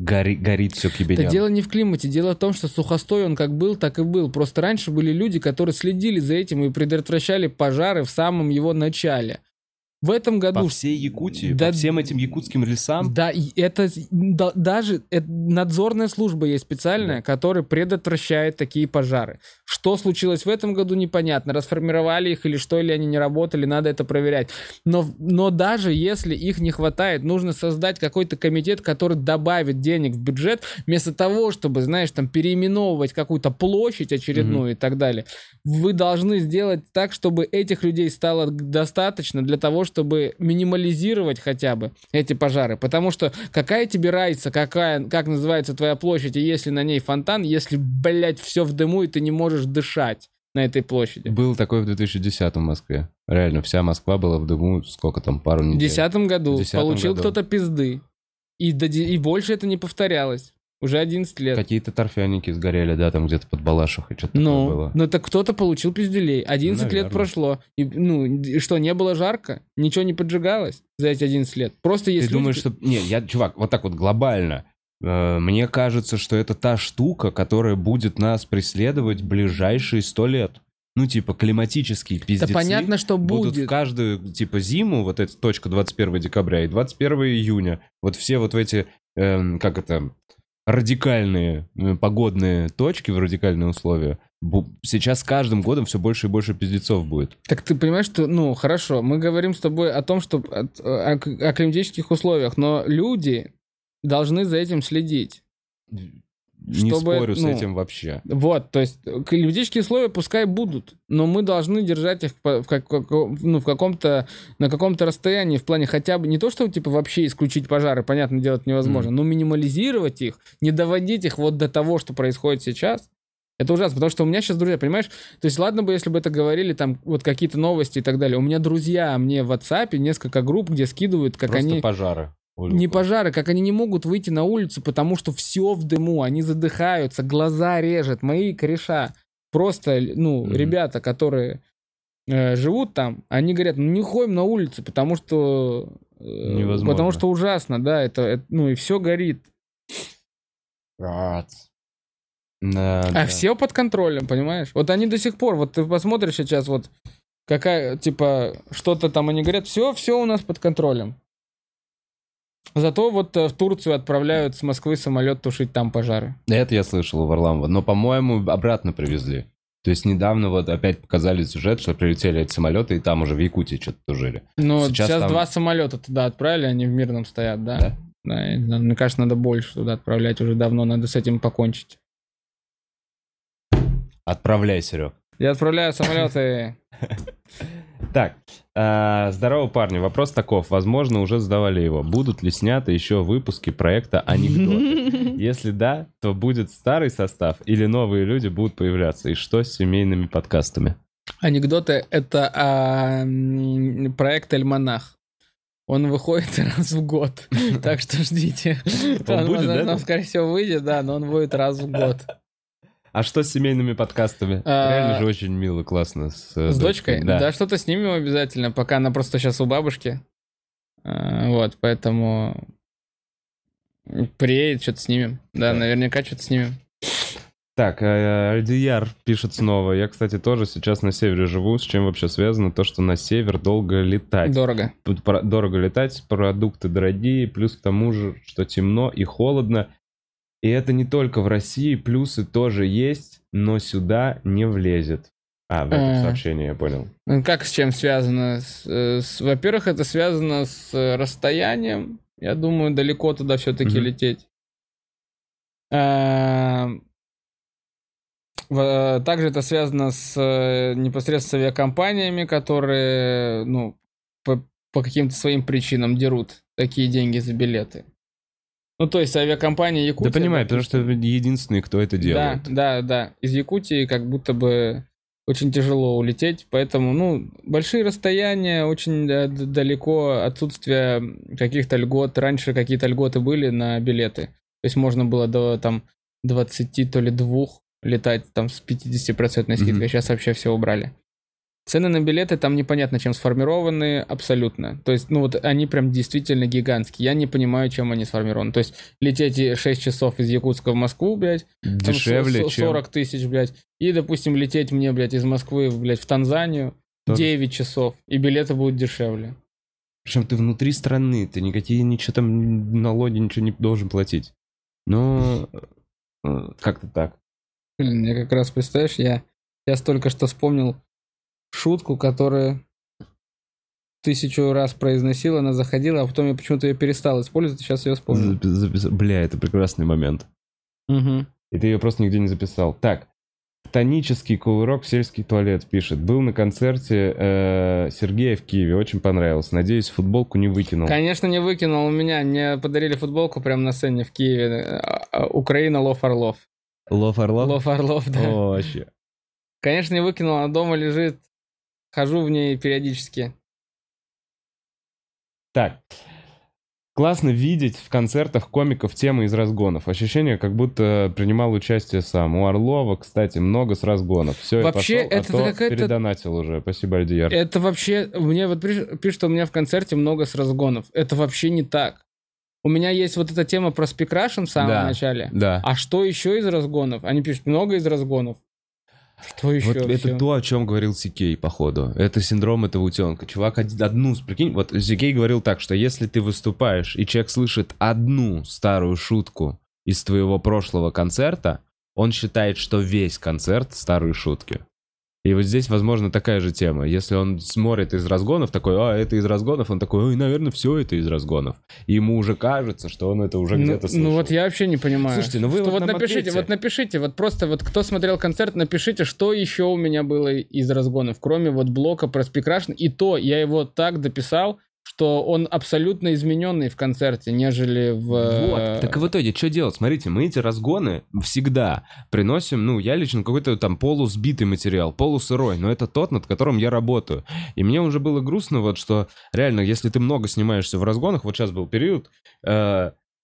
Горит все к ебеням. Да дело не в климате, дело в том, что сухостой он как был, так и был. Просто раньше были люди, которые следили за этим и предотвращали пожары в самом его начале. В этом году... По всей Якутии, да, по всем этим якутским лесам. Да, и это да, даже это, надзорная служба есть специальная, да, которая предотвращает такие пожары. Что случилось в этом году, непонятно. Расформировали их или что, или они не работали, надо это проверять. Но даже если их не хватает, нужно создать какой-то комитет, который добавит денег в бюджет, вместо того, чтобы, знаешь, там переименовывать какую-то площадь очередную, mm-hmm, и так далее. Вы должны сделать так, чтобы этих людей стало достаточно для того, чтобы минимализировать хотя бы эти пожары. Потому что какая тебе разница, как называется твоя площадь, и если на ней фонтан, если, блядь, все в дыму, и ты не можешь дышать на этой площади. Был такой в 2010-м в Москве. Реально, вся Москва была в дыму, сколько там, пару недель. В 2010 году получил кто-то пизды. И больше это не повторялось. Уже 11 лет. Какие-то торфяники сгорели, да, там где-то под Балашихой что-то было. Ну, так кто-то получил пиздюлей. 11 лет прошло. И что, не было жарко? Ничего не поджигалось за эти 11 лет? Просто если... Ты думаешь, что... Не, чувак, вот так вот глобально. Мне кажется, что это та штука, которая будет нас преследовать ближайшие 100 лет. Ну, типа, климатические пиздецы, да, понятно, что будут в каждую, типа, зиму, вот эта точка 21 декабря и 21 июня. Вот все вот эти, радикальные погодные точки, в радикальные условия. Сейчас с каждым годом все больше и больше пиздецов будет. Так ты понимаешь, что, ну, хорошо, мы говорим с тобой о том, что о климатических условиях, но люди должны за этим следить. Не спорю с этим вообще. Вот, то есть климатические условия пускай будут, но мы должны держать их на каком-то расстоянии, в плане хотя бы не то, что типа вообще исключить пожары, понятно, делать невозможно, но минимализировать их, не доводить их вот до того, что происходит сейчас. Это ужасно, потому что у меня сейчас друзья, понимаешь, то есть ладно бы, если бы это говорили, там, вот какие-то новости и так далее. У меня друзья, мне в WhatsApp несколько групп, где скидывают, как просто они... пожары. Не пожары, как они не могут выйти на улицу, потому что все в дыму, они задыхаются, глаза режет, мои кореша. Просто, ребята, которые живут там, они говорят, не ходим на улицу, потому что... невозможно. Потому что ужасно, да, это и все горит. Да. Все под контролем, понимаешь? Вот они до сих пор, вот ты посмотришь сейчас, вот, какая, типа, что-то там они говорят, все у нас под контролем. Зато вот в Турцию отправляют с Москвы самолет тушить там пожары. Это я слышал у Варламова, но, по-моему, обратно привезли. То есть недавно вот опять показали сюжет, что прилетели эти самолеты, и там уже в Якутии что-то тужили. Ну, сейчас там... 2 самолета туда отправили, они в Мирном стоят, да? Да. Да, мне кажется, надо больше туда отправлять, уже давно надо с этим покончить. Отправляй, Серег. Я отправляю самолеты... Так, здорово, парни. Вопрос таков. Возможно, уже задавали его. Будут ли сняты еще выпуски проекта «Анекдоты»? Если да, то будет старый состав или новые люди будут появляться? И что с семейными подкастами? «Анекдоты» — это проект «Альманах». Он выходит раз в год, так что ждите. Он, скорее всего, выйдет, да, но он будет раз в год. А что с семейными подкастами? Реально же очень мило, классно. С дочкой? Да, что-то снимем обязательно, пока она просто сейчас у бабушки. Вот, поэтому приедет, что-то снимем. Да, наверняка что-то снимем. Так, Альдияр пишет снова. Я, кстати, тоже сейчас на севере живу. С чем вообще связано то, что на север долго летать? Дорого. Дорого летать, продукты дорогие, плюс к тому же, что темно и холодно. И это не только в России, плюсы тоже есть, но сюда не влезет. В этом сообщении я понял. Как с чем связано? Во-первых, это связано с расстоянием. Я думаю, далеко туда все-таки лететь. Также это связано с непосредственно авиакомпаниями, которые по каким-то своим причинам дерут такие деньги за билеты. Ну, то есть авиакомпания Якутия... Да, понимаю, потому что единственные, кто это делает. Да. Из Якутии как будто бы очень тяжело улететь, поэтому, большие расстояния, очень далеко, отсутствие каких-то льгот. Раньше какие-то льготы были на билеты. То есть можно было до, там, 20, то ли 2 летать, там, с 50% скидкой. Сейчас вообще все убрали. Цены на билеты там непонятно, чем сформированы абсолютно. То есть, они прям действительно гигантские. Я не понимаю, чем они сформированы. То есть, лететь 6 часов из Якутска в Москву, блядь. Дешевле, там 40 тысяч, блядь. И, допустим, лететь мне, блядь, из Москвы, блядь, в Танзанию 9 часов. И билеты будут дешевле. Причем ты внутри страны, ты ничего там, налоги, ничего не должен платить. Но как-то так. Блин, я как раз, представляешь, я сейчас только что вспомнил шутку, которая 1000 раз произносила, она заходила, а потом я почему-то ее перестал использовать, сейчас ее вспомнил. Бля, это прекрасный момент. Угу. И ты ее просто нигде не записал. Так. Тонический кувырок в сельский туалет пишет. Был на концерте Сергея в Киеве, очень понравилось. Надеюсь, футболку не выкинул. Конечно, не выкинул. У меня мне подарили футболку прямо на сцене в Киеве. Украина, Лов Орлов. Лов Орлов? Лов Орлов, да. О, вообще. Конечно, не выкинул, она дома лежит. Хожу в ней периодически. Так. Классно видеть в концертах комиков темы из разгонов. Ощущение, как будто принимал участие сам. У Орлова, кстати, много с разгонов. Все, вообще, я пошел, это передонатил уже. Спасибо, Альдияр. Это вообще... Мне вот пишут, что у меня в концерте много с разгонов. Это вообще не так. У меня есть вот эта тема про спикрашен в самом начале. Да. А что еще из разгонов? Они пишут, много из разгонов. Что еще? Вот это то, о чем говорил Сикей, походу. Это синдром этого утенка. Чувак одну, прикинь, вот Сикей говорил так, что если ты выступаешь, и человек слышит одну старую шутку из твоего прошлого концерта, он считает, что весь концерт старые шутки. И вот здесь, возможно, такая же тема. Если он смотрит из разгонов, такой, а, это из разгонов, он такой, ой, наверное, все это из разгонов. И ему уже кажется, что он это уже где-то слышал. Ну вот я вообще не понимаю. Слушайте, ну вы вот напишите, вот просто вот кто смотрел концерт, напишите, что еще у меня было из разгонов, кроме вот блока про спикрашен. И то я его так дописал, что он абсолютно измененный в концерте, нежели в... Вот, так и в итоге, что делать? Смотрите, мы эти разгоны всегда приносим, ну, я лично какой-то там полусбитый материал, полусырой, но это тот, над которым я работаю. И мне уже было грустно, вот, что реально, если ты много снимаешься в разгонах, вот сейчас был период, у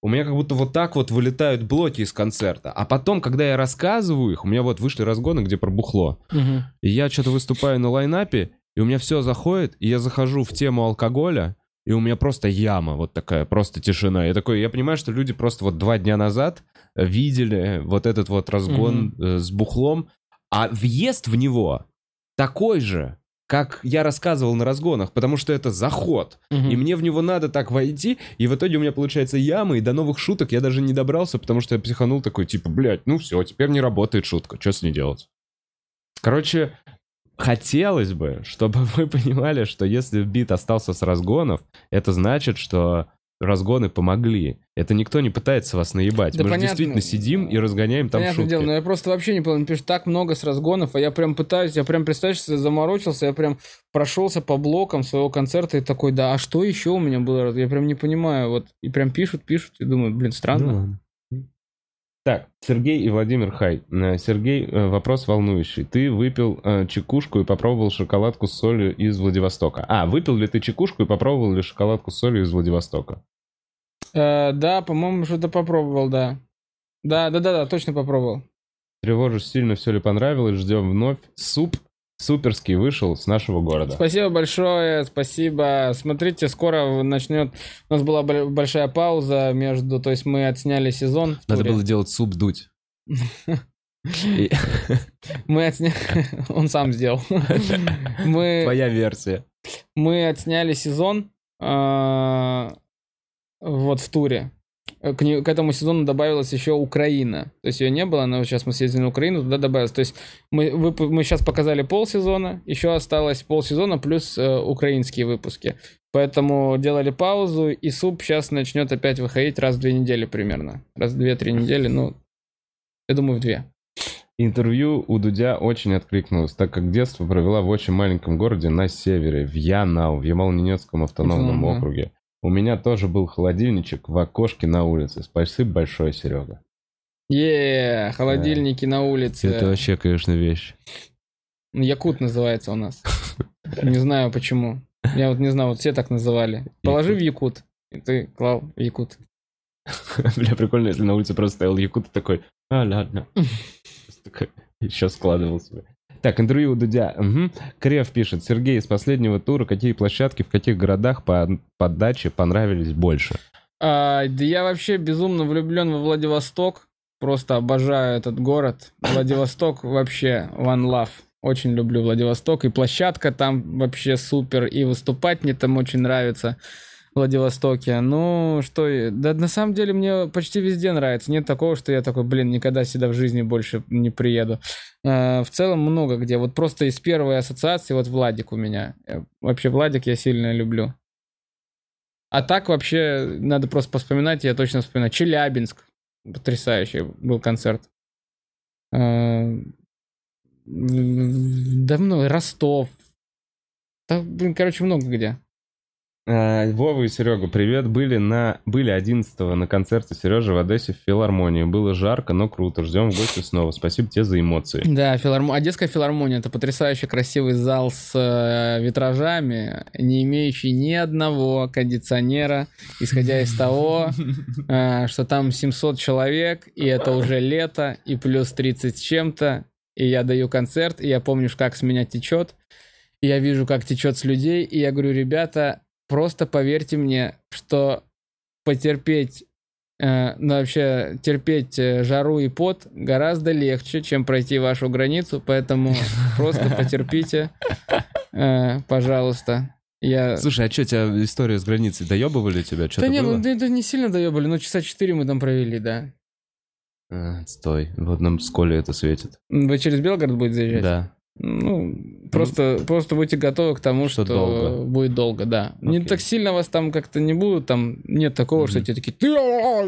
меня как будто вот так вот вылетают блоки из концерта. А потом, когда я рассказываю их, у меня вот вышли разгоны, где пробухло. Угу. И я что-то выступаю на лайнапе, и у меня все заходит, и я захожу в тему алкоголя, и у меня просто яма вот такая, просто тишина. Я такой, я понимаю, что люди просто вот 2 дня назад видели вот этот вот разгон с бухлом, а въезд в него такой же, как я рассказывал на разгонах, потому что это заход, и мне в него надо так войти, и в итоге у меня получается яма, и до новых шуток я даже не добрался, потому что я психанул такой, типа, блядь, ну все, теперь не работает шутка, что с ней делать? Короче... Хотелось бы, чтобы вы понимали, что если бит остался с разгонов, это значит, что разгоны помогли. Это никто не пытается вас наебать. Да мы понятно, же действительно сидим и разгоняем там шутки. Дело, но я просто вообще не понял. Пишут, так много с разгонов, а я прям пытаюсь, я прям, представляешь, заморочился, я прям прошелся по блокам своего концерта и такой, да, а что еще у меня было? Я прям не понимаю. Вот. И прям пишут, и думаю, блин, странно. Так, Сергей и Владимир, хай. Сергей, вопрос волнующий. Ты выпил чекушку и попробовал шоколадку с солью из Владивостока. А, выпил ли ты чекушку и попробовал ли шоколадку с солью из Владивостока? Да, по-моему, что-то попробовал, да. Да, точно попробовал. Тревожишь сильно, все ли понравилось, ждем вновь. Суп суперский вышел с нашего города. Спасибо большое, спасибо. Смотрите, скоро начнет... У нас была большая пауза между... То есть мы отсняли сезон. Надо было делать суп Дудь. Мы отсняли... Он сам сделал. Твоя версия. Мы отсняли сезон вот в туре. К этому сезону добавилась еще Украина. То есть ее не было, но сейчас мы съездили на Украину, туда добавилось. То есть мы сейчас показали полсезона, еще осталось полсезона плюс украинские выпуски. Поэтому делали паузу, и суп сейчас начнет опять выходить раз в 2 недели примерно. Раз в 2-3 недели, ну, я думаю, в 2. Интервью у Дудя очень откликнулось, так как детство провела в очень маленьком городе на севере, в Янау, в Ямало-Ненецком автономном округе. У меня тоже был холодильничек в окошке на улице. Спасибо большое, Серега. Холодильники на улице. Это вообще, конечно, вещь. Якут называется у нас. Не знаю почему. Я вот не знаю, вот все так называли. Положи в якут, и ты клал в якут. Бля, прикольно, если на улице просто стоял якут и такой, а, ладно. Еще складывал себе. Так, интервью у Дудя. Крев пишет. Сергей, из последнего тура какие площадки в каких городах по даче понравились больше? Да я вообще безумно влюблен во Владивосток. Просто обожаю этот город. Владивосток вообще one love. Очень люблю Владивосток. И площадка там вообще супер. И выступать мне там очень нравится в Владивостоке. Ну, что... Да, на самом деле, мне почти везде нравится. Нет такого, что я такой, блин, никогда сюда в жизни больше не приеду. В целом, много где. Вот просто из первой ассоциации вот Владик у меня. Вообще, Владик я сильно люблю. А так вообще, надо просто поспоминать, я точно вспоминаю. Челябинск. Потрясающий был концерт. Давно, Ростов. Там, блин, короче, много где. Вова и Серега, привет. Были 11-го на концерте Сережи в Одессе в филармонии. Было жарко, но круто. Ждем в гости снова. Спасибо тебе за эмоции. Да, Одесская филармония. Это потрясающе красивый зал с витражами, не имеющий ни одного кондиционера, исходя из того, что там 700 человек, и это уже лето, и плюс 30 с чем-то, и я даю концерт, и я помню, как с меня течет, и я вижу, как течет с людей, и я говорю, ребята, просто поверьте мне, что потерпеть, ну вообще терпеть жару и пот гораздо легче, чем пройти вашу границу, поэтому просто потерпите, пожалуйста. Слушай, а что, тебя история с границей, доебывали тебя? Да нет, это не сильно доебывали, но часа 4 мы там провели, да. Стой, вот нам с Колей это светит. Вы через Белгород будете заезжать? Да. Ну, просто будьте готовы к тому, что долго. Будет долго, да. Окей. Не так сильно вас там как-то не будут, там нет такого, что тебе такие...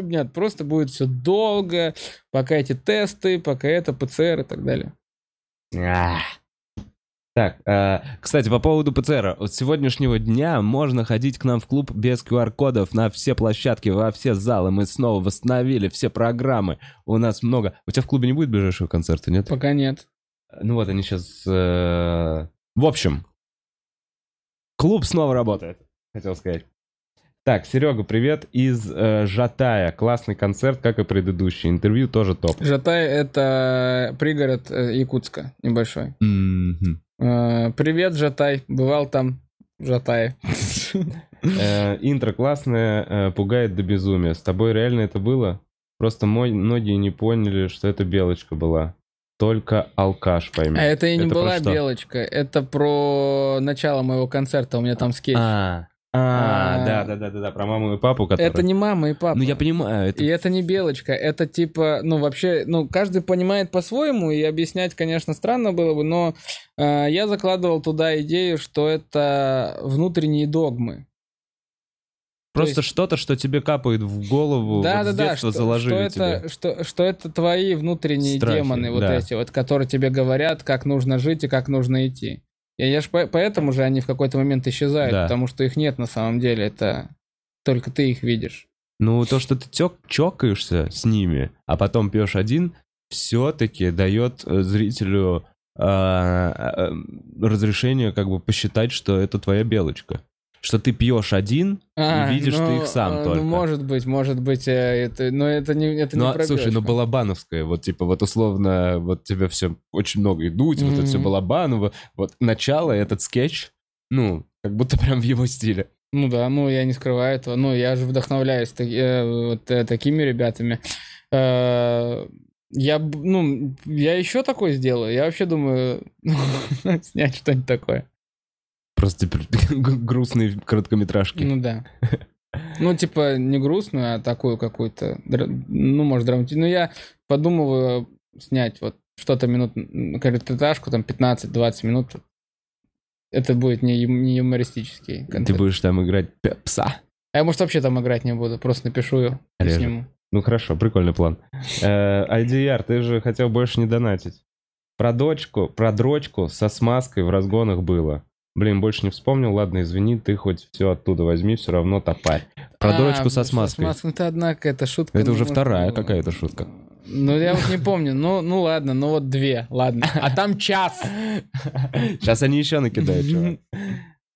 Нет, просто будет все долго, пока эти тесты, пока это, ПЦР и так далее. Так, кстати, по поводу ПЦР. С сегодняшнего дня можно ходить к нам в клуб без QR-кодов на все площадки, во все залы. Мы снова восстановили все программы. У нас много... У тебя в клубе не будет ближайшего концерта, нет? Пока нет. Ну вот они сейчас... В общем, клуб снова работает, хотел сказать. Так, Серега, привет из Жатая. Классный концерт, как и предыдущий. Интервью тоже топ. Жатай — это пригород Якутска небольшой. Привет, Жатай. Бывал там, Жатай. Интро классное, пугает до безумия. С тобой реально это было? Просто многие не поняли, что это белочка была. Только алкаш поймет. А это и не была белочка, это про начало моего концерта, у меня там скетч. Да, про маму и папу, которые... Это не мама и папа. Ну, я понимаю. И это не белочка, это типа, ну, вообще, ну, каждый понимает по-своему, и объяснять, конечно, странно было бы, но я закладывал туда идею, что это внутренние догмы. Просто есть... что-то, что тебе капает в голову, да, вот да, с детства, да, заложили тебе. Что это твои внутренние страхи, демоны, вот да. Эти вот, которые тебе говорят, как нужно жить и как нужно идти. И ж поэтому же они в какой-то момент исчезают, да. Потому что их нет на самом деле, это только ты их видишь. Ну, то, что ты чокаешься с ними, а потом пьешь один, все-таки дает зрителю разрешение как бы посчитать, что это твоя белочка. Что ты пьешь один, и видишь ты их сам только. Ну, может быть, это, но это не пробежка. Слушай, Балабановская, вот типа, вот условно, вот тебе все очень много идут, вот это все Балабанова, вот начало, этот скетч, ну, как будто прям в его стиле. Ну да, ну я не скрываю этого, ну я же вдохновляюсь такими ребятами. Я еще такое сделаю, я вообще думаю снять что-нибудь такое. Просто грустные короткометражки. Ну да. Ну, типа, не грустную, а такую какую-то. Ну, может, драматичную. Но я подумываю снять вот что-то минут, короткометражку, там 15-20 минут. Это будет не юмористический концерт. Ты будешь там играть пса. А я, может, вообще там играть не буду. Просто напишу ее и сниму. Ну, хорошо, прикольный план. IDR, ты же хотел больше не донатить. Про дрочку со смазкой в разгонах было. Блин, больше не вспомнил, ладно, извини, ты хоть все оттуда возьми, все равно топарь. Про дурочку со смазкой. Ну-то, однако, это шутка. Это уже вторая какая-то шутка. Ну, я вот не помню, ну ладно, ну вот две, ладно. А там час. Сейчас они еще накидают, чувак.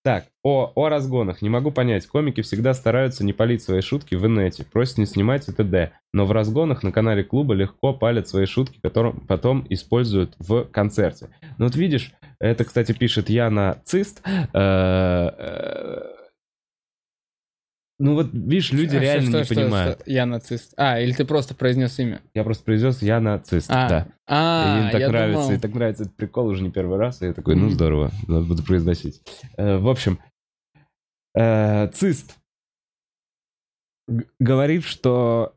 Так, о разгонах. Не могу понять, комики всегда стараются не палить свои шутки в инете, просят не снимать и т.д. Но в разгонах на канале клуба легко палят свои шутки, которые потом используют в концерте. Ну вот видишь, это, кстати, пишет Яна Цист. Ну вот, видишь, люди реально что, не что, понимают. Что, я нацист. А, или ты просто произнес имя? Я просто произнес, я нацист, да. И им так нравится, думал... и так нравится этот прикол уже не первый раз. И я такой, ну здорово, буду произносить. В общем, цист говорит, что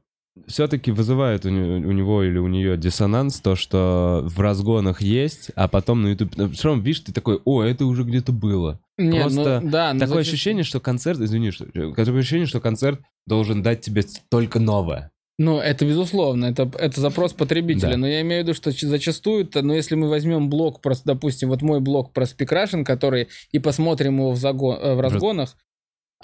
все-таки вызывает у него или у нее диссонанс, то, что в разгонах есть, а потом на YouTube... Все равно, видишь, ты такой, о, это уже где-то было. Нет, просто ну, да, такое ощущение, что концерт... Извини, такое ощущение, что концерт должен дать тебе только новое. Ну, это безусловно, это запрос потребителя. Да. Но я имею в виду, что зачастую-то, но если мы возьмем блог, просто, допустим, вот мой блог про Спикрашен, который, и посмотрим его в разгонах,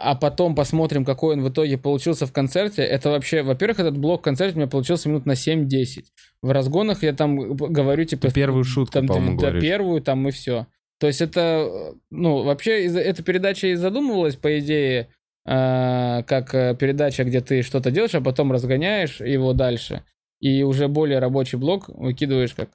а потом посмотрим, какой он в итоге получился в концерте. Это вообще, во-первых, этот блок концерта у меня получился минут на 7-10. В разгонах я там говорю, типа... Ты первую шутку, там, по-моему, говоришь. Да, первую, там, и все. То есть это, ну, вообще, эта передача и задумывалась, по идее, как передача, где ты что-то делаешь, а потом разгоняешь его дальше. И уже более рабочий блок выкидываешь как...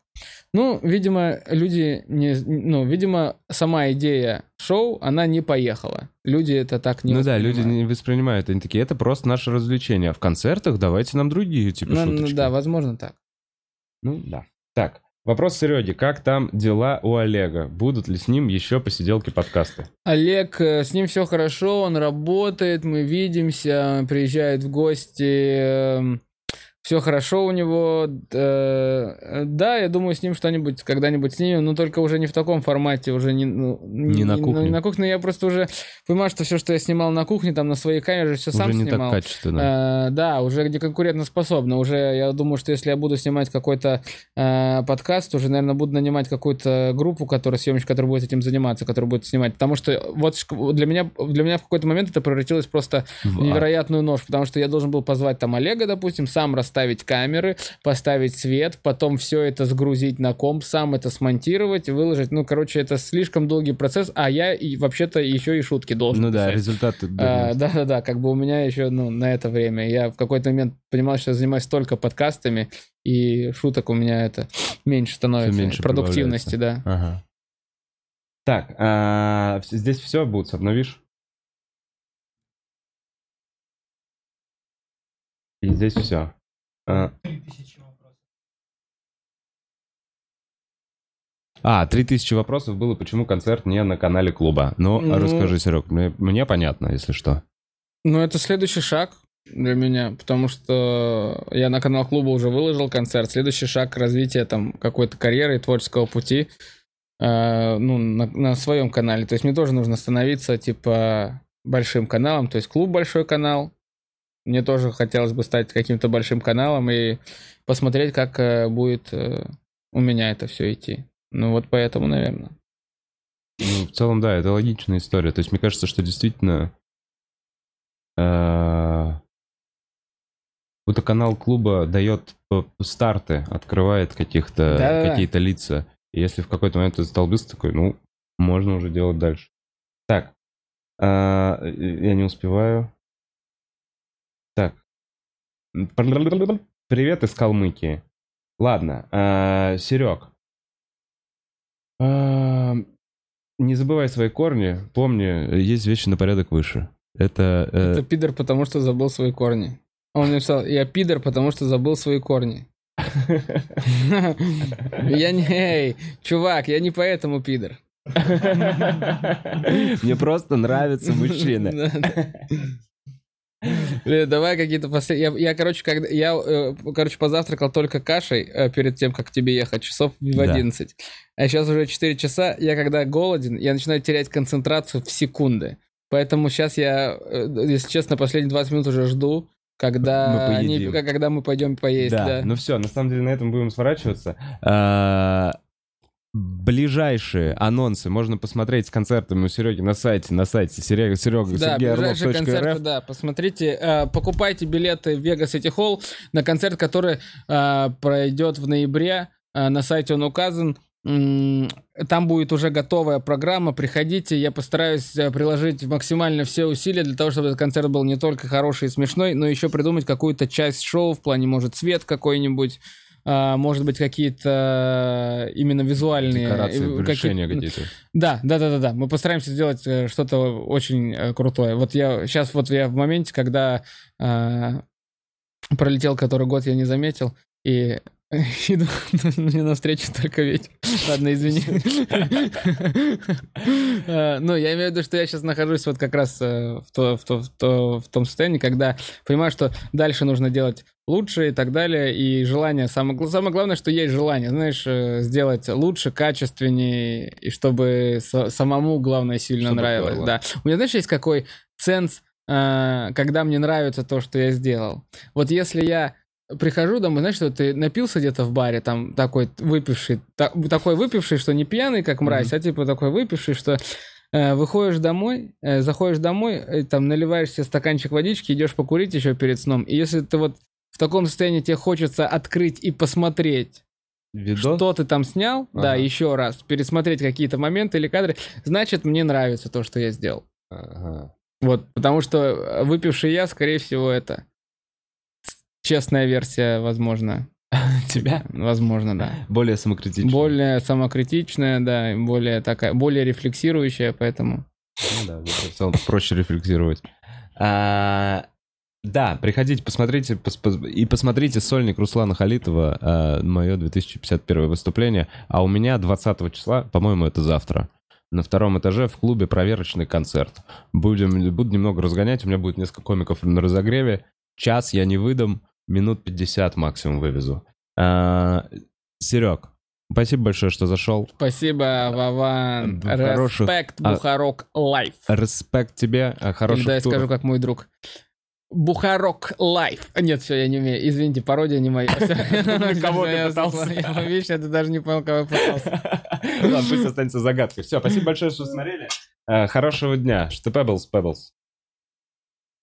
Ну, видимо, люди... Не... Ну, видимо, сама идея шоу, она не поехала. Люди это так не воспринимают. Ну да, люди не воспринимают. Они такие, это просто наше развлечение. А в концертах давайте нам другие типа шуточки. Ну да, возможно так. Ну да. Так, вопрос Сереги. Как там дела у Олега? Будут ли с ним еще посиделки подкаста? Олег, с ним все хорошо, он работает, мы видимся, приезжает в гости... Все хорошо у него. Да, я думаю, с ним что-нибудь когда-нибудь снимем, но только уже не в таком формате, уже не на кухне. Я просто уже понимаю, что все, что я снимал на кухне, там на своей камере, все уже сам снимал. Уже не так качественно. Да, уже не конкурентоспособно. Уже я думаю, что если я буду снимать какой-то подкаст, уже, наверное, буду нанимать какую-то группу, съемщик, которая будет этим заниматься, которая будет снимать. Потому что вот для меня в какой-то момент это превратилось просто в невероятную нож, потому что я должен был позвать там Олега, допустим, сам поставить камеры, поставить свет, потом все это сгрузить на комп, сам это смонтировать, выложить. Ну, короче, это слишком долгий процесс, а я и вообще-то еще и шутки должен писать. Да, результат. Да-да-да, как бы у меня еще на это время. Я в какой-то момент понимал, что я занимаюсь только подкастами, и шуток у меня это меньше становится. Меньше продуктивности, да. Ага. Так, здесь все будет, обновишь? И здесь все. 3000 вопросов было, почему концерт не на канале клуба. Ну, расскажи, Серег, мне понятно, если что. Ну, это следующий шаг для меня, потому что я на канал клуба уже выложил концерт. Следующий шаг развития там какой-то карьеры и творческого пути на своем канале. То есть мне тоже нужно становиться типа большим каналом, то есть клуб большой канал. Мне тоже хотелось бы стать каким-то большим каналом и посмотреть, как будет у меня это все идти. Ну вот поэтому, наверное. Ну, в целом, да, это логичная история. То есть мне кажется, что действительно... Вот канал клуба дает старты, открывает какие-то лица. И если в какой-то момент ты столбился, такой, ну, можно уже делать дальше. Так, я не успеваю... Так. Привет из Калмыкии. Ладно, Серег. Не забывай свои корни. Помни, есть вещи на порядок выше. Это пидор, потому что забыл свои корни. Он мне писал, я пидор, потому что забыл свои корни. Я не... Чувак, я не поэтому пидор. Мне просто нравятся мужчины. Блин, давай какие-то последние... Я, короче, позавтракал только кашей перед тем, как к тебе ехать, часов в 11. Да. А сейчас уже 4 часа. Я когда голоден, я начинаю терять концентрацию в секунды. Поэтому сейчас я, если честно, последние 20 минут уже жду, когда мы пойдем поесть. Да. Ну все, на самом деле на этом будем сворачиваться. Ближайшие анонсы можно посмотреть с концертами у Сереги на сайте Сергея Орлов.рф. Да, посмотрите, покупайте билеты в Вега Сити Холл на концерт, который пройдет в ноябре. На сайте он указан. Там будет уже готовая программа, приходите, я постараюсь приложить максимально все усилия для того, чтобы этот концерт был не только хороший и смешной, но еще придумать какую-то часть шоу, в плане, может, свет какой-нибудь, может быть, какие-то именно визуальные... Декорации, решения какие-то. Да. Мы постараемся сделать что-то очень крутое. Вот я сейчас, вот я в моменте, когда пролетел который год, я не заметил, и... Иду мне навстречу только ветер. Ладно, извини. Ну, я имею в виду, что я сейчас нахожусь вот как раз в том состоянии, когда понимаю, что дальше нужно делать лучше и так далее, и желание. Самое главное, что есть желание, знаешь, сделать лучше, качественнее, и чтобы самому, главное, сильно нравилось. Да. У меня, знаешь, есть какой сенс, когда мне нравится то, что я сделал. Вот если я прихожу домой, знаешь, что ты напился где-то в баре, там такой выпивший, такой выпивший, что не пьяный, как мразь, а типа такой выпивший, что выходишь домой, заходишь домой, там наливаешь себе стаканчик водички, идешь покурить еще перед сном. И если ты вот в таком состоянии, тебе хочется открыть и посмотреть, видос? Что ты там снял, да, еще раз, пересмотреть какие-то моменты или кадры, значит, мне нравится то, что я сделал. Вот, потому что выпивший я, скорее всего, это... Честная версия, возможно. Тебя? Возможно, да. Более самокритичная. Более самокритичная, да, более такая, более рефлексирующая, поэтому... Ну да, в целом проще рефлексировать. Да, приходите, посмотрите, и посмотрите сольник Руслана Халитова, мое 2051 выступление, а у меня 20 числа, по-моему, это завтра. На втором этаже в клубе проверочный концерт. Буду немного разгонять, у меня будет несколько комиков на разогреве. Час я не выдам. Минут 50 максимум вывезу. Серег, спасибо большое, что зашел. Спасибо, Вован. Респект, Бухарог Лайв. Респект тебе, хороших туров. Я скажу, как мой друг. Бухарог Лайв. Нет, все, я не умею. Извините, пародия не моя. Кого ты пытался? Я даже не понял, кого я пытался. Ладно, пусть останется загадкой. Все, спасибо большое, что смотрели. Хорошего дня. Что Pebbles.